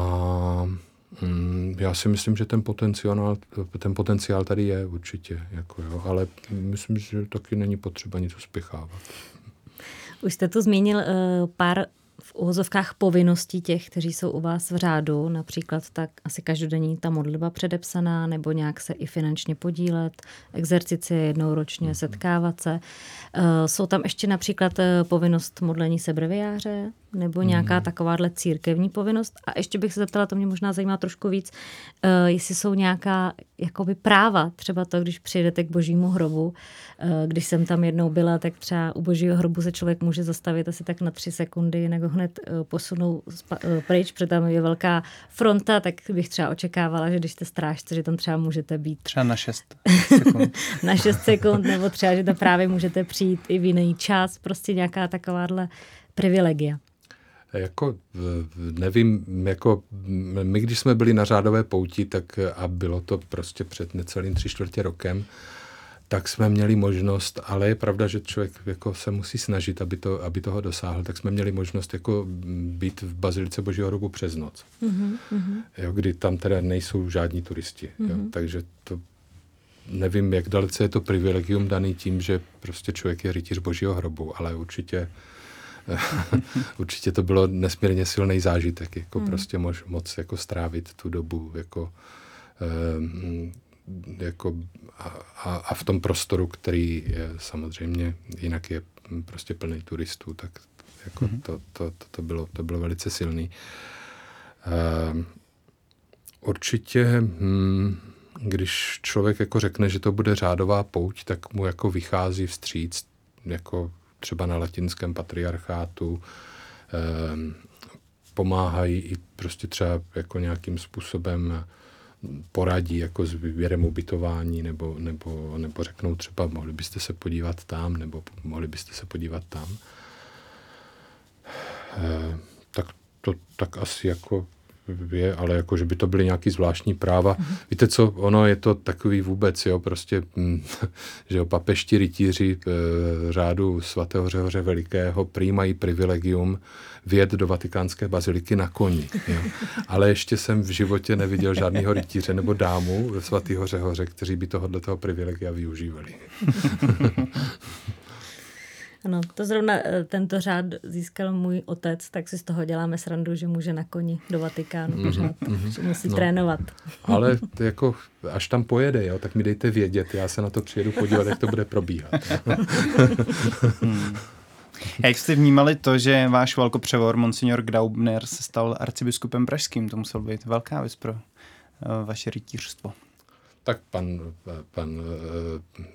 já si myslím, že ten potenciál, ten potenciál tady je určitě, jako jo, ale myslím, že taky není potřeba nic uspěchávat. Už jste tu zmínil uh, pár v uvozovkách povinností těch, kteří jsou u vás v řádu, například tak asi každodenní ta modlitba předepsaná, nebo nějak se i finančně podílet, exercice jednou ročně, setkávat se. Uh, jsou tam ještě například uh, povinnost modlení se breviáře, nebo nějaká takováhle církevní povinnost? A ještě bych se zeptala, to mě možná zajímá trošku víc, uh, jestli jsou nějaká jakoby práva, třeba to, když přijedete k Božímu hrobu, uh, když jsem tam jednou byla, tak třeba u Božího hrobu se člověk může zastavit asi tak na tři sekundy, jinak ho hned uh, posunou spa- uh, pryč, protože tam je velká fronta, tak bych třeba očekávala, že když jste strážce, že tam třeba můžete být. Třeba na šest sekund. na šest sekund, nebo třeba, že tam právě můžete přijít i v jiný čas, prostě nějaká takováhle privilegia. Jako nevím, jako my, když jsme byli na řádové pouti, tak a bylo to prostě před necelým tři čtvrtě rokem, tak jsme měli možnost, ale je pravda, že člověk jako se musí snažit, aby, to, aby toho dosáhl, tak jsme měli možnost jako být v Bazilice Božího hrobu přes noc. Mm-hmm. Jo, kdy tam teda nejsou žádní turisti. Mm-hmm. Jo, takže to nevím, jak dalece je to privilegium daný tím, že prostě člověk je rytíř Božího hrobu, ale určitě určitě to bylo nesmírně silný zážitek, jako hmm. prostě mož, moc jako strávit tu dobu, jako, um, jako a, a v tom prostoru, který je, samozřejmě jinak je prostě plný turistů, tak jako hmm. to, to, to, to, bylo, to bylo velice silný. Um, určitě, um, když člověk jako řekne, že to bude řádová pouť, tak mu jako vychází vstříc, jako třeba na latinském patriarchátu, eh, pomáhají i prostě třeba jako nějakým způsobem poradí jako s výběrem ubytování, nebo, nebo, nebo řeknou třeba, mohli byste se podívat tam, nebo mohli byste se podívat tam. Eh, tak to tak asi jako je, ale jako, že by to byly nějaký zvláštní práva. Mhm. Víte co, ono je to takový vůbec, jo, prostě, mm, že jo, papeští rytíři e, řádu svatého Řehoře Velikého prý mají privilegium vjet do vatikánské baziliky na koni. Jo. Ale ještě jsem v životě neviděl žádného rytíře nebo dámu svatého Řehoře, kteří by tohohle toho privilegia využívali. Ano, to zrovna tento řád získal můj otec, tak si z toho děláme srandu, že může na koni do Vatikánu pořád, mm-hmm. musí no. trénovat. Ale jako, až tam pojede, jo, tak mi dejte vědět, já se na to přijedu podívat, jak to bude probíhat. hmm. Jak jste vnímali to, že váš velkopřevor Monsignor Graubner se stal arcibiskupem pražským? To musel být velká věc pro uh, vaše rytířstvo. Tak pan, pan,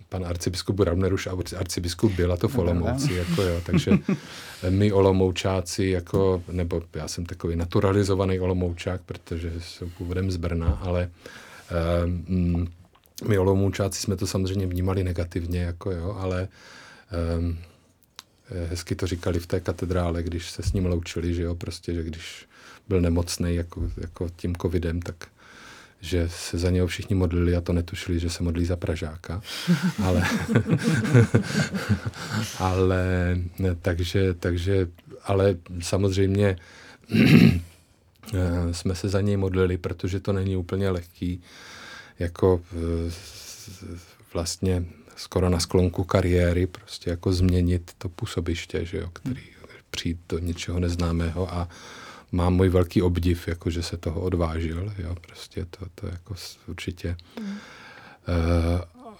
pan arcibiskup Graubner už arcibiskup byl, a to v Olomouci, jako jo, takže my Olomoučáci, jako, nebo já jsem takový naturalizovaný Olomoučák, protože jsem původem z Brna, ale um, my Olomoučáci jsme to samozřejmě vnímali negativně, jako jo, ale um, hezky to říkali v té katedrále, když se s ním loučili, že jo, prostě, že když byl nemocný jako, jako tím covidem, tak že se za něho všichni modlili a to netušili, že se modlí za Pražáka. Ale, ale, ne, takže, takže, ale samozřejmě jsme se za něj modlili, protože to není úplně lehký. Jako vlastně skoro na sklonku kariéry prostě jako změnit to působiště, že jo, který přijít do něčeho neznámého a mám můj velký obdiv, jako že se toho odvážil, jo, prostě to, to jako určitě. Mm. E,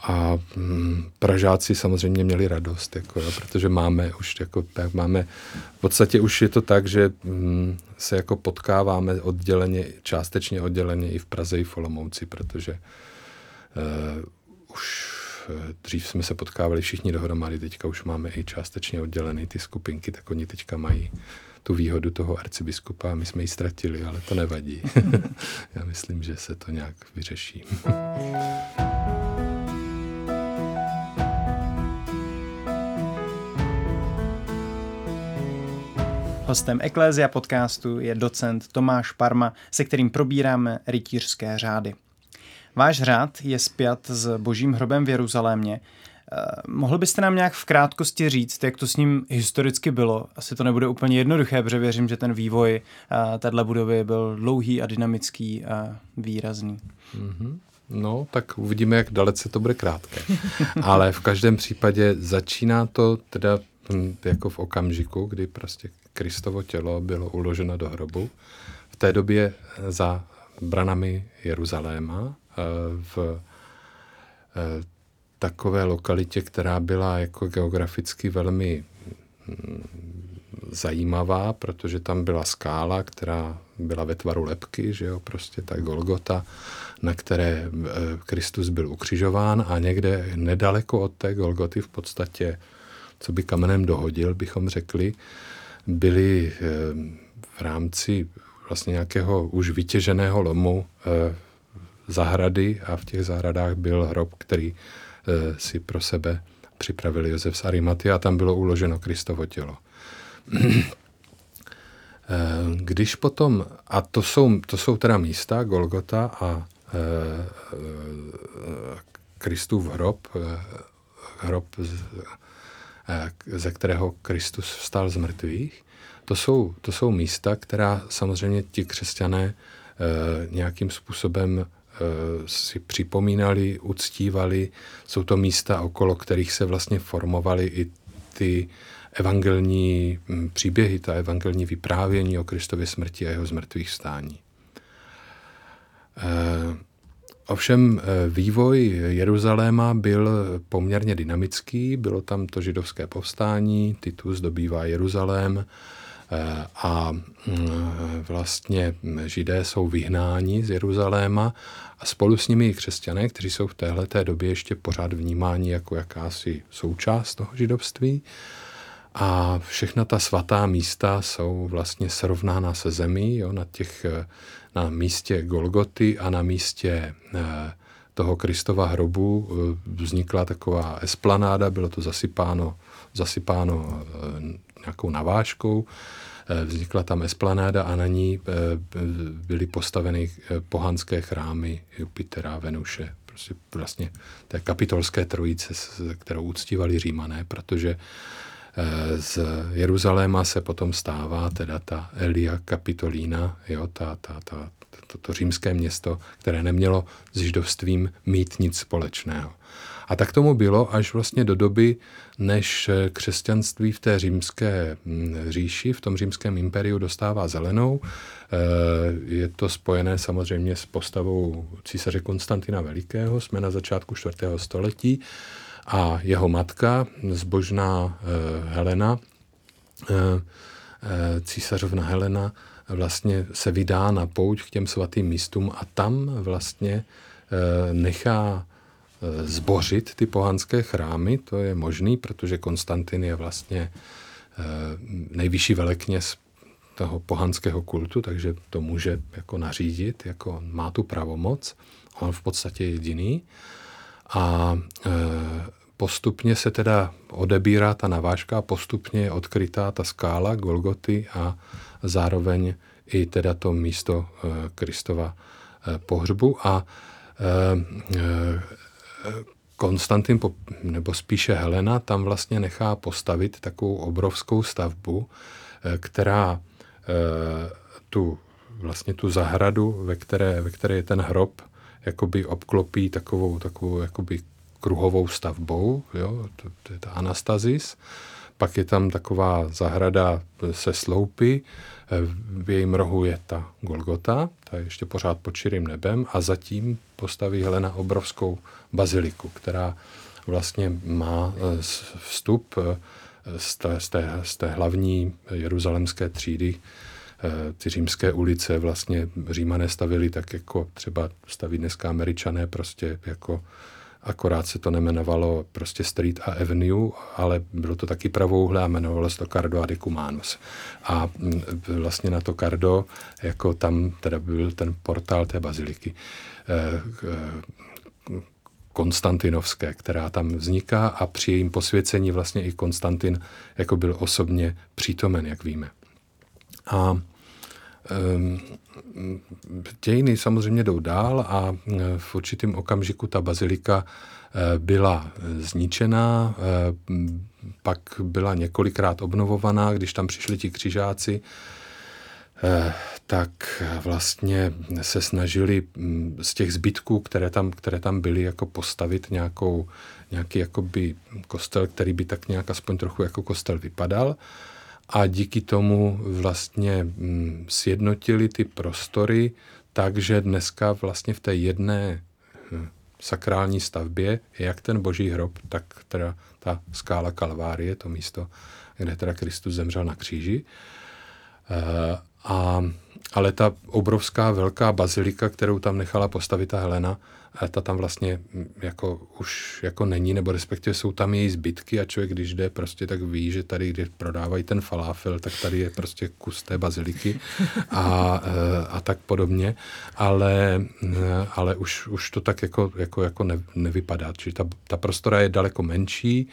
a m, Pražáci samozřejmě měli radost, jako, jo, protože máme už, jako, tak máme, v podstatě už je to tak, že m, se jako potkáváme odděleně, částečně odděleně i v Praze, i v Olomouci, protože e, už dřív jsme se potkávali všichni dohromady, teďka už máme i částečně oddělené ty skupinky, tak oni teďka mají tu výhodu toho arcibiskupa, my jsme ji ztratili, ale to nevadí. Já myslím, že se to nějak vyřeší. Hostem Ekklesia podcastu je docent Tomáš Parma, se kterým probíráme rytířské řády. Váš řád je spjat s Božím hrobem v Jeruzalémě. Mohl byste nám nějak v krátkosti říct, jak to s ním historicky bylo? Asi to nebude úplně jednoduché, protože věřím, že ten vývoj téhle budovy byl dlouhý a dynamický a výrazný. Mm-hmm. No, tak uvidíme, jak dalece to bude krátké. Ale v každém případě začíná to teda jako v okamžiku, kdy prostě Kristovo tělo bylo uloženo do hrobu. V té době za branami Jeruzaléma v takové lokalitě, která byla jako geograficky velmi zajímavá, protože tam byla skála, která byla ve tvaru lebky, že jo, prostě ta Golgota, na které Kristus byl ukřižován, a někde nedaleko od té Golgoty v podstatě, co by kamenem dohodil, bychom řekli, byly v rámci vlastně nějakého už vytěženého lomu zahrady, a v těch zahradách byl hrob, který si pro sebe připravil Josef z Arimatia, a tam bylo uloženo Kristovo tělo. Když potom, a to jsou, to jsou teda místa, Golgota a e, e, Kristův hrob, e, hrob z, e, ze kterého Kristus vstal z mrtvých, to jsou, to jsou místa, která samozřejmě ti křesťané e, nějakým způsobem si připomínali, uctívali. Jsou to místa, okolo kterých se vlastně formovaly i ty evangelní příběhy, ta evangelní vyprávění o Kristově smrti a jeho zmrtvých vstání. Ovšem vývoj Jeruzaléma byl poměrně dynamický, bylo tam to židovské povstání, Titus dobývá Jeruzalém, a vlastně Židé jsou vyhnáni z Jeruzaléma a spolu s nimi i křesťané, kteří jsou v téhleté době ještě pořád vnímáni jako jakási součást toho židovství. A všechna ta svatá místa jsou vlastně srovnána se zemí, jo, na, těch, na místě Golgoty a na místě toho Kristova hrobu vznikla taková esplanáda, bylo to zasypáno, zasypáno nějakou navážkou, vznikla tam esplanáda a na ní byly postaveny pohanské chrámy Jupitera, Venuše, prostě vlastně té kapitolské trojice, kterou uctívali Římané, protože z Jeruzaléma se potom stává teda ta Elia Kapitolína, jo, ta, ta, ta, to, to římské město, které nemělo s židovstvím mít nic společného. A tak tomu bylo až vlastně do doby, než křesťanství v té římské říši, v tom římském impériu dostává zelenou. Je to spojené samozřejmě s postavou císaře Konstantina Velikého, jsme na začátku čtvrtého století, a jeho matka, zbožná Helena, císařovna Helena, vlastně se vydá na pouť k těm svatým místům a tam vlastně nechá zbořit ty pohanské chrámy. To je možný, protože Konstantin je vlastně nejvyšší velekněz toho pohanského kultu, takže to může jako nařídit, jako má tu pravomoc, on v podstatě je jediný. A postupně se teda odebírá ta navážka, postupně je odkrytá ta skála Golgoty a zároveň i teda to místo Kristova pohřbu. A Konstantin, nebo spíše Helena, tam vlastně nechá postavit takovou obrovskou stavbu, která tu, vlastně tu zahradu, ve které, ve které je ten hrob, jakoby obklopí takovou, takovou jakoby kruhovou stavbou, jo? To, to je ta Anastasis. Pak je tam taková zahrada se sloupy, v jejím rohu je ta Golgota, ta je ještě pořád pod širým nebem, a zatím postaví Helena obrovskou baziliku, která vlastně má vstup z té, z té, z té hlavní jeruzalemské třídy. Ty římské ulice vlastně Římané stavili tak, jako třeba staví dneska Američané, prostě jako akorát se to nemenovalo prostě Street a Avenue, ale bylo to taky pravouhlé a jmenovalo se to Cardo a Decumanus. A vlastně na to Cardo, jako tam teda byl ten portál té baziliky konstantinovské, která tam vzniká, a při jejím posvěcení vlastně i Konstantin jako byl osobně přítomen, jak víme. A Dějiny samozřejmě jdou dál a v určitém okamžiku ta bazilika byla zničená, pak byla několikrát obnovovaná, když tam přišli ti křižáci, tak vlastně se snažili z těch zbytků, které tam, které tam byly, jako postavit nějakou, nějaký jakoby kostel, který by tak nějak aspoň trochu jako kostel vypadal. A díky tomu vlastně sjednotili ty prostory, takže dneska vlastně v té jedné sakrální stavbě je jak ten Boží hrob, tak teda ta skála Kalvárie, to místo, kde teda Kristus zemřel na kříži. A, ale ta obrovská velká bazilika, kterou tam nechala postavit ta Helena, ta tam vlastně jako už jako není, nebo respektive jsou tam její zbytky a člověk, když jde prostě, tak ví, že tady, kde prodávají ten falafel, tak tady je prostě kus té baziliky a, a tak podobně, ale, ale už, už to tak jako, jako, jako ne, nevypadá. Čili ta, ta prostora je daleko menší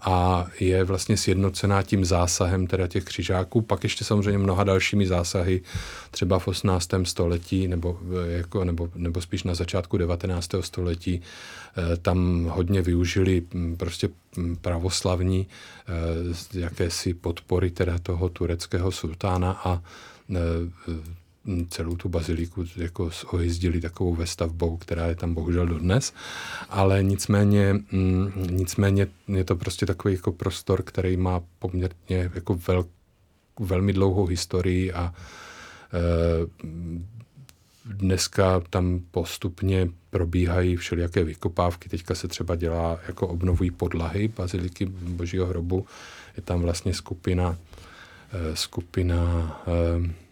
a je vlastně sjednocená tím zásahem teda těch křižáků, pak ještě samozřejmě mnoha dalšími zásahy, třeba v osmnáctém století, nebo, jako, nebo, nebo spíš na začátku devatenáctého století, tam hodně využili prostě pravoslavní jakési podpory teda toho tureckého sultána a celou tu baziliku jako ohyzdili takovou vestavbou, která je tam bohužel dodnes, ale nicméně, nicméně je to prostě takový jako prostor, který má poměrně jako vel, velmi dlouhou historii a e, dneska tam postupně probíhají všelijaké vykopávky. Teďka se třeba dělá, jako obnovují podlahy Baziliky Božího hrobu. Je tam vlastně skupina, e, skupina e,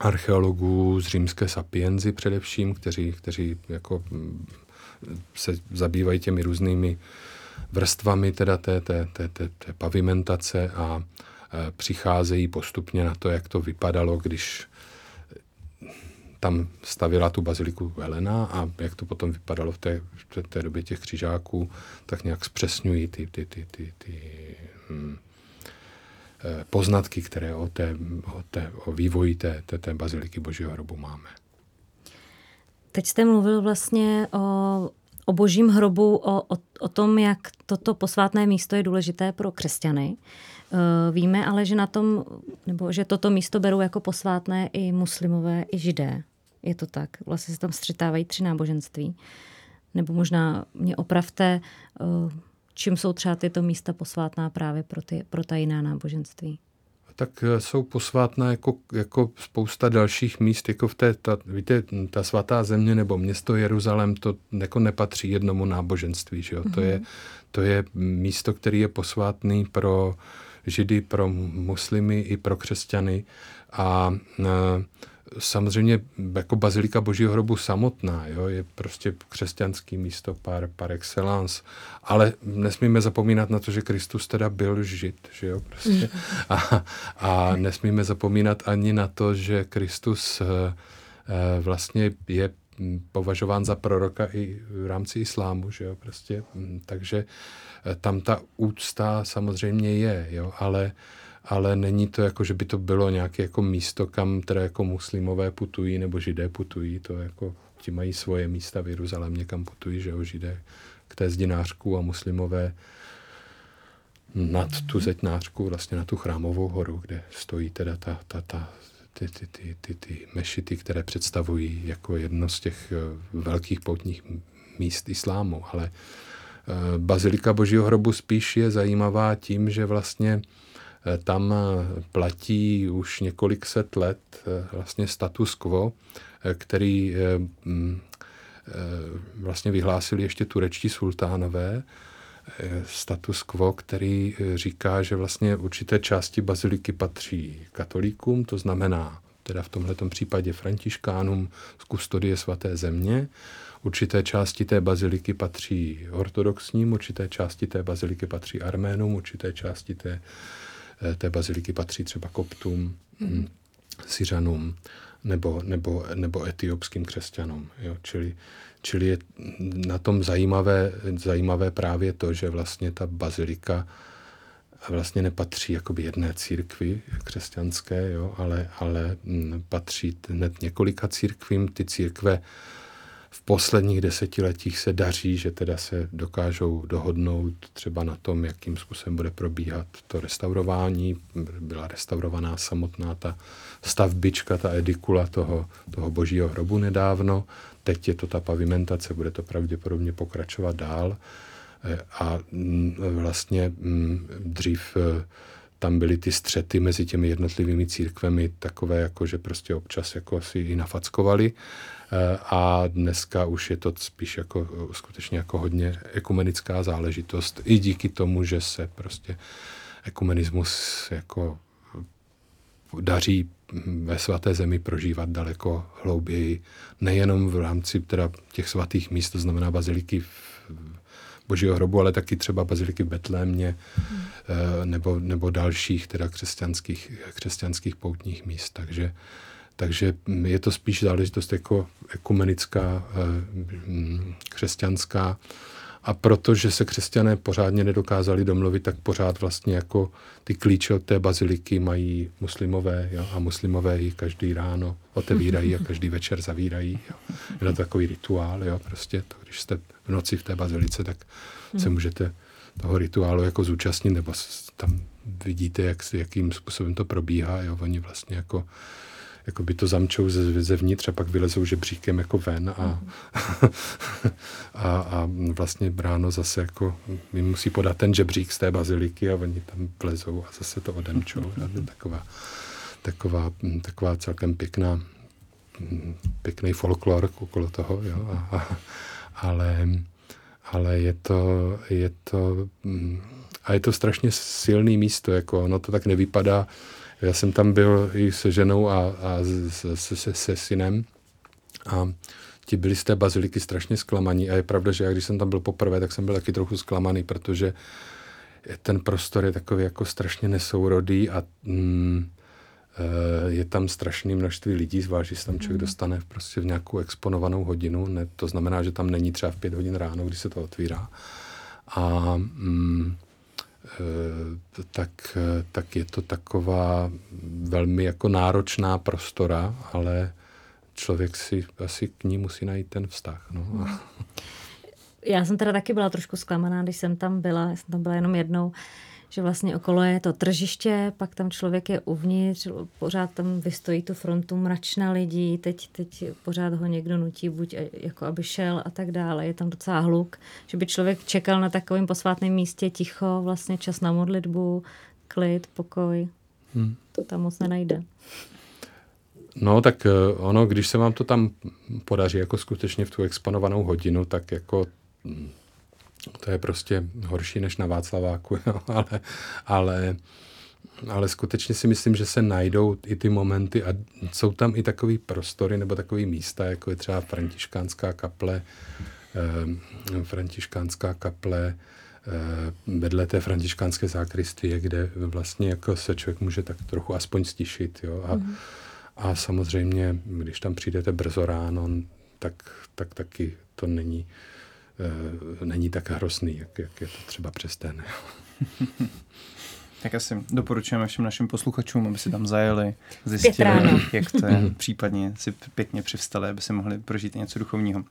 archeologů z římské Sapienzy především, kteří, kteří jako se zabývají těmi různými vrstvami teda té, té, té, té, té pavimentace a e, přicházejí postupně na to, jak to vypadalo, když tam stavila tu baziliku Helena a jak to potom vypadalo v té, v té době těch křižáků, tak nějak zpřesňují ty... ty, ty, ty, ty hm. poznatky, které o, té, o, té, o vývoji té, té, té Baziliky Božího hrobu máme. Teď jste mluvil vlastně o, o Božím hrobu, o, o, o tom, jak toto posvátné místo je důležité pro křesťany. Víme ale, že na tom, nebo že toto místo berou jako posvátné i muslimové, i židé. Je to tak? Vlastně se tam střetávají tři náboženství. Nebo možná mě opravte... Čím jsou třeba tyto místa posvátná právě pro, ty, pro ta jiná náboženství? Tak jsou posvátná jako, jako spousta dalších míst, jako v té, ta, víte, ta svatá země nebo město Jeruzalém, to jako nepatří jednomu náboženství, že jo? Mm-hmm. To je, to je místo, které je posvátný pro židy, pro muslimy i pro křesťany a samozřejmě jako Bazilika Božího hrobu samotná, jo, je prostě křesťanský místo par, par excellence, ale nesmíme zapomínat na to, že Kristus teda byl žid, že jo, prostě. A, a nesmíme zapomínat ani na to, že Kristus vlastně je považován za proroka i v rámci islámu, že jo, prostě. Takže tam ta úcta samozřejmě je, jo, ale ale není to jako, že by to bylo nějaké jako místo, kam teda jako muslimové putují nebo židé putují, to jako ti mají svoje místa v Jeruzalémě, kam putují, že jo, židé k té zdinářku a muslimové nad tu zetnářku, vlastně na tu chrámovou horu, kde stojí teda ta, ta, ta, ty, ty, ty, ty, ty mešity, které představují jako jedno z těch velkých poutních míst islámu, ale Bazilika Božího hrobu spíš je zajímavá tím, že vlastně tam platí už několik set let vlastně status quo, který vlastně vyhlásili ještě turečtí sultánové. Status quo, který říká, že vlastně určité části baziliky patří katolíkům, to znamená teda v tomhletom případě františkánům z kustodie svaté země. Určité části té baziliky patří ortodoxním, určité části té baziliky patří arménům, určité části té té baziliky patří třeba koptům, Syřanům nebo, nebo, nebo etiopským křesťanům. Jo? Čili, čili je na tom zajímavé, zajímavé právě to, že vlastně ta bazilika vlastně nepatří jakoby jedné církvi křesťanské, jo, ale, ale patří hned několika církvím. Ty církve v posledních desetiletích se daří, že teda se dokážou dohodnout třeba na tom, jakým způsobem bude probíhat to restaurování. Byla restaurovaná samotná ta stavbička, ta edikula toho, toho Božího hrobu nedávno. Teď je to ta pavimentace, bude to pravděpodobně pokračovat dál. A vlastně dřív tam byly ty střety mezi těmi jednotlivými církvemi takové, jako že prostě občas jako si i nafackovali. A dneska už je to spíš jako, skutečně jako hodně ekumenická záležitost. I díky tomu, že se prostě ekumenismus jako daří ve svaté zemi prožívat daleko hlouběji. Nejenom v rámci teda těch svatých míst, to znamená baziliky v Božího hrobu, ale taky třeba baziliky v Betlémě nebo, nebo dalších teda křesťanských, křesťanských poutních míst. Takže, takže je to spíš záležitost jako ekumenická, křesťanská. A protože se křesťané pořádně nedokázali domluvit, tak pořád vlastně jako ty klíče od té baziliky mají muslimové, jo? A muslimové ji každý ráno otevírají a každý večer zavírají. Jo? Je to takový rituál, jo? Prostě to, když jste v noci v té bazilice, tak se můžete toho rituálu jako zúčastnit, nebo tam vidíte, jak, jakým způsobem to probíhá. Jo? Oni vlastně jako jako by to zamčou ze, zevnitř a pak vylezou žebříkem jako ven a, a, a vlastně ráno zase jako jim musí podat ten žebřík z té baziliky a oni tam vlezou a zase to odemčou. To taková, taková, taková celkem pěkná, pěkný folklor okolo toho, jo? A, a, ale, ale je to, je to a je to strašně silný místo, jako ono to tak nevypadá. Já jsem tam byl i se ženou a, a se, se, se synem a ti byli z té baziliky strašně zklamaní a je pravda, že já když jsem tam byl poprvé, tak jsem byl taky trochu zklamaný, protože ten prostor je takový jako strašně nesourodý a mm, je tam strašné množství lidí, zvlášť, že tam člověk mm. dostane prostě v nějakou exponovanou hodinu, ne, to znamená, že tam není třeba v pět hodin ráno, když se to otvírá a mm, Tak, tak je to taková velmi jako náročná prostora, ale člověk si asi k ní musí najít ten vztah. No. Já jsem teda taky byla trošku zklamaná, když jsem tam byla, já jsem tam byla jenom jednou, že vlastně okolo je to tržiště, pak tam člověk je uvnitř, pořád tam vystojí tu frontu mračna lidí, teď, teď pořád ho někdo nutí, buď jako aby šel a tak dále, je tam docela hluk, že by člověk čekal na takovém posvátném místě ticho, vlastně čas na modlitbu, klid, pokoj, hmm. to tam moc nenajde. No tak ono, když se vám to tam podaří jako skutečně v tu exponovanou hodinu, tak jako... To je prostě horší než na Václaváku, jo? Ale, ale, ale skutečně si myslím, že se najdou i ty momenty a jsou tam i takový prostory nebo takový místa, jako je třeba Františkánská kaple, eh, Františkánská kaple, vedle té františkánské zákristie, kde vlastně jako se člověk může tak trochu aspoň stišit. Jo? A, mm-hmm. a samozřejmě, když tam přijdete brzo ráno, tak, tak taky to není... není tak hrozný, jak, jak je to třeba přes ten. Tak asi doporučujeme všem našim posluchačům, aby si tam zajeli, zjistili, jak to je, případně si pěkně přivstali, aby si mohli prožít něco duchovního.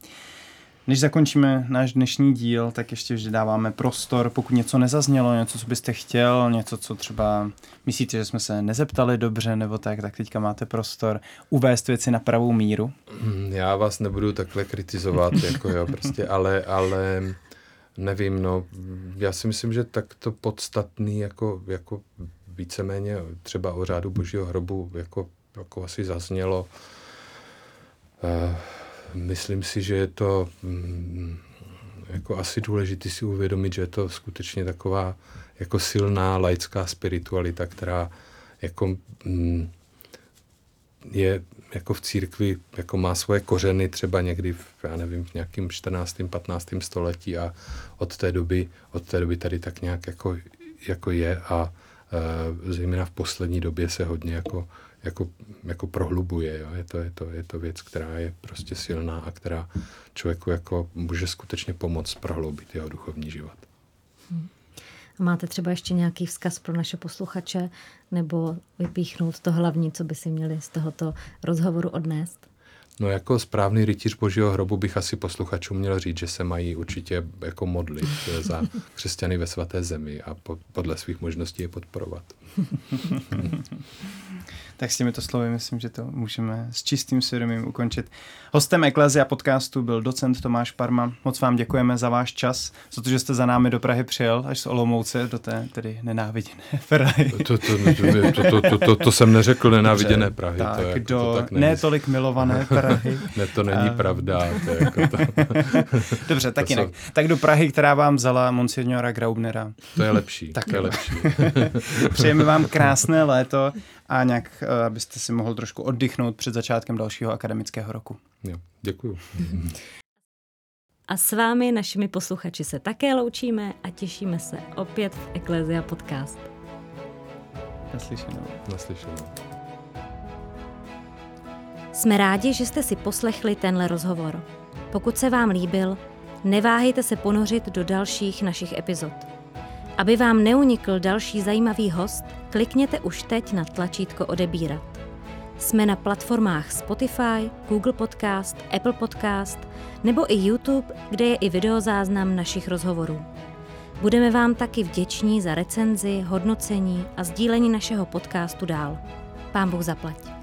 Než zakončíme náš dnešní díl, tak ještě vždy dáváme prostor, pokud něco nezaznělo, něco, co byste chtěl, něco, co třeba myslíte, že jsme se nezeptali dobře, nebo tak, tak teďka máte prostor uvést věci na pravou míru. Já vás nebudu takhle kritizovat, jako jo, prostě, ale, ale nevím, no, já si myslím, že takto podstatný, jako, jako víceméně třeba o Řádu Božího hrobu, jako, jako asi zaznělo, uh, myslím si, že je to jako asi důležité si uvědomit, že je to skutečně taková jako silná laická spiritualita, která jako je jako v církvi, jako má svoje kořeny třeba někdy v, já nevím, v nějakém čtrnáctém, patnáctém století a od té doby, od té doby tady tak nějak jako, jako je a e, zejména v poslední době se hodně jako Jako, jako prohlubuje. Jo? Je to, je to, je to věc, která je prostě silná a která člověku jako může skutečně pomoct prohloubit jeho duchovní život. A máte třeba ještě nějaký vzkaz pro naše posluchače nebo vypíchnout to hlavní, co by si měli z tohoto rozhovoru odnést? No jako správný rytíř Božího hrobu bych asi posluchačům měl říct, že se mají určitě jako modlit za křesťany ve svaté zemi a po, podle svých možností je podporovat. Tak s těmito slovy myslím, že to můžeme s čistým svědomím ukončit. Hostem Ekklesia podcastu byl docent Tomáš Parma. Moc vám děkujeme za váš čas, za to, že jste za námi do Prahy přijel až z Olomouce do té tedy nenáviděné Prahy. To, to, to, to, to, to, to jsem neřekl nenáviděné Prahy. Tak, to jako, do to tak ne tolik milované Prahy. Ne, to není a... pravda. To je jako to... Dobře, tak to jinak. Jsou... Tak do Prahy, která vám vzala monsignora Graubnera. To je lepší. Tak to je lepší. Přejeme vám krásné léto a nějak, abyste si mohl trošku oddychnout před začátkem dalšího akademického roku. Jo, děkuju. A s vámi, našimi posluchači, se také loučíme a těšíme se opět v Ekklesia podcast. Naslyšenou. Naslyšenou. Jsme rádi, že jste si poslechli tenhle rozhovor. Pokud se vám líbil, neváhejte se ponořit do dalších našich epizod. Aby vám neunikl další zajímavý host, klikněte už teď na tlačítko odebírat. Jsme na platformách Spotify, Google Podcast, Apple Podcast nebo i YouTube, kde je i videozáznam našich rozhovorů. Budeme vám taky vděční za recenzi, hodnocení a sdílení našeho podcastu dál. Pán Bůh zaplať.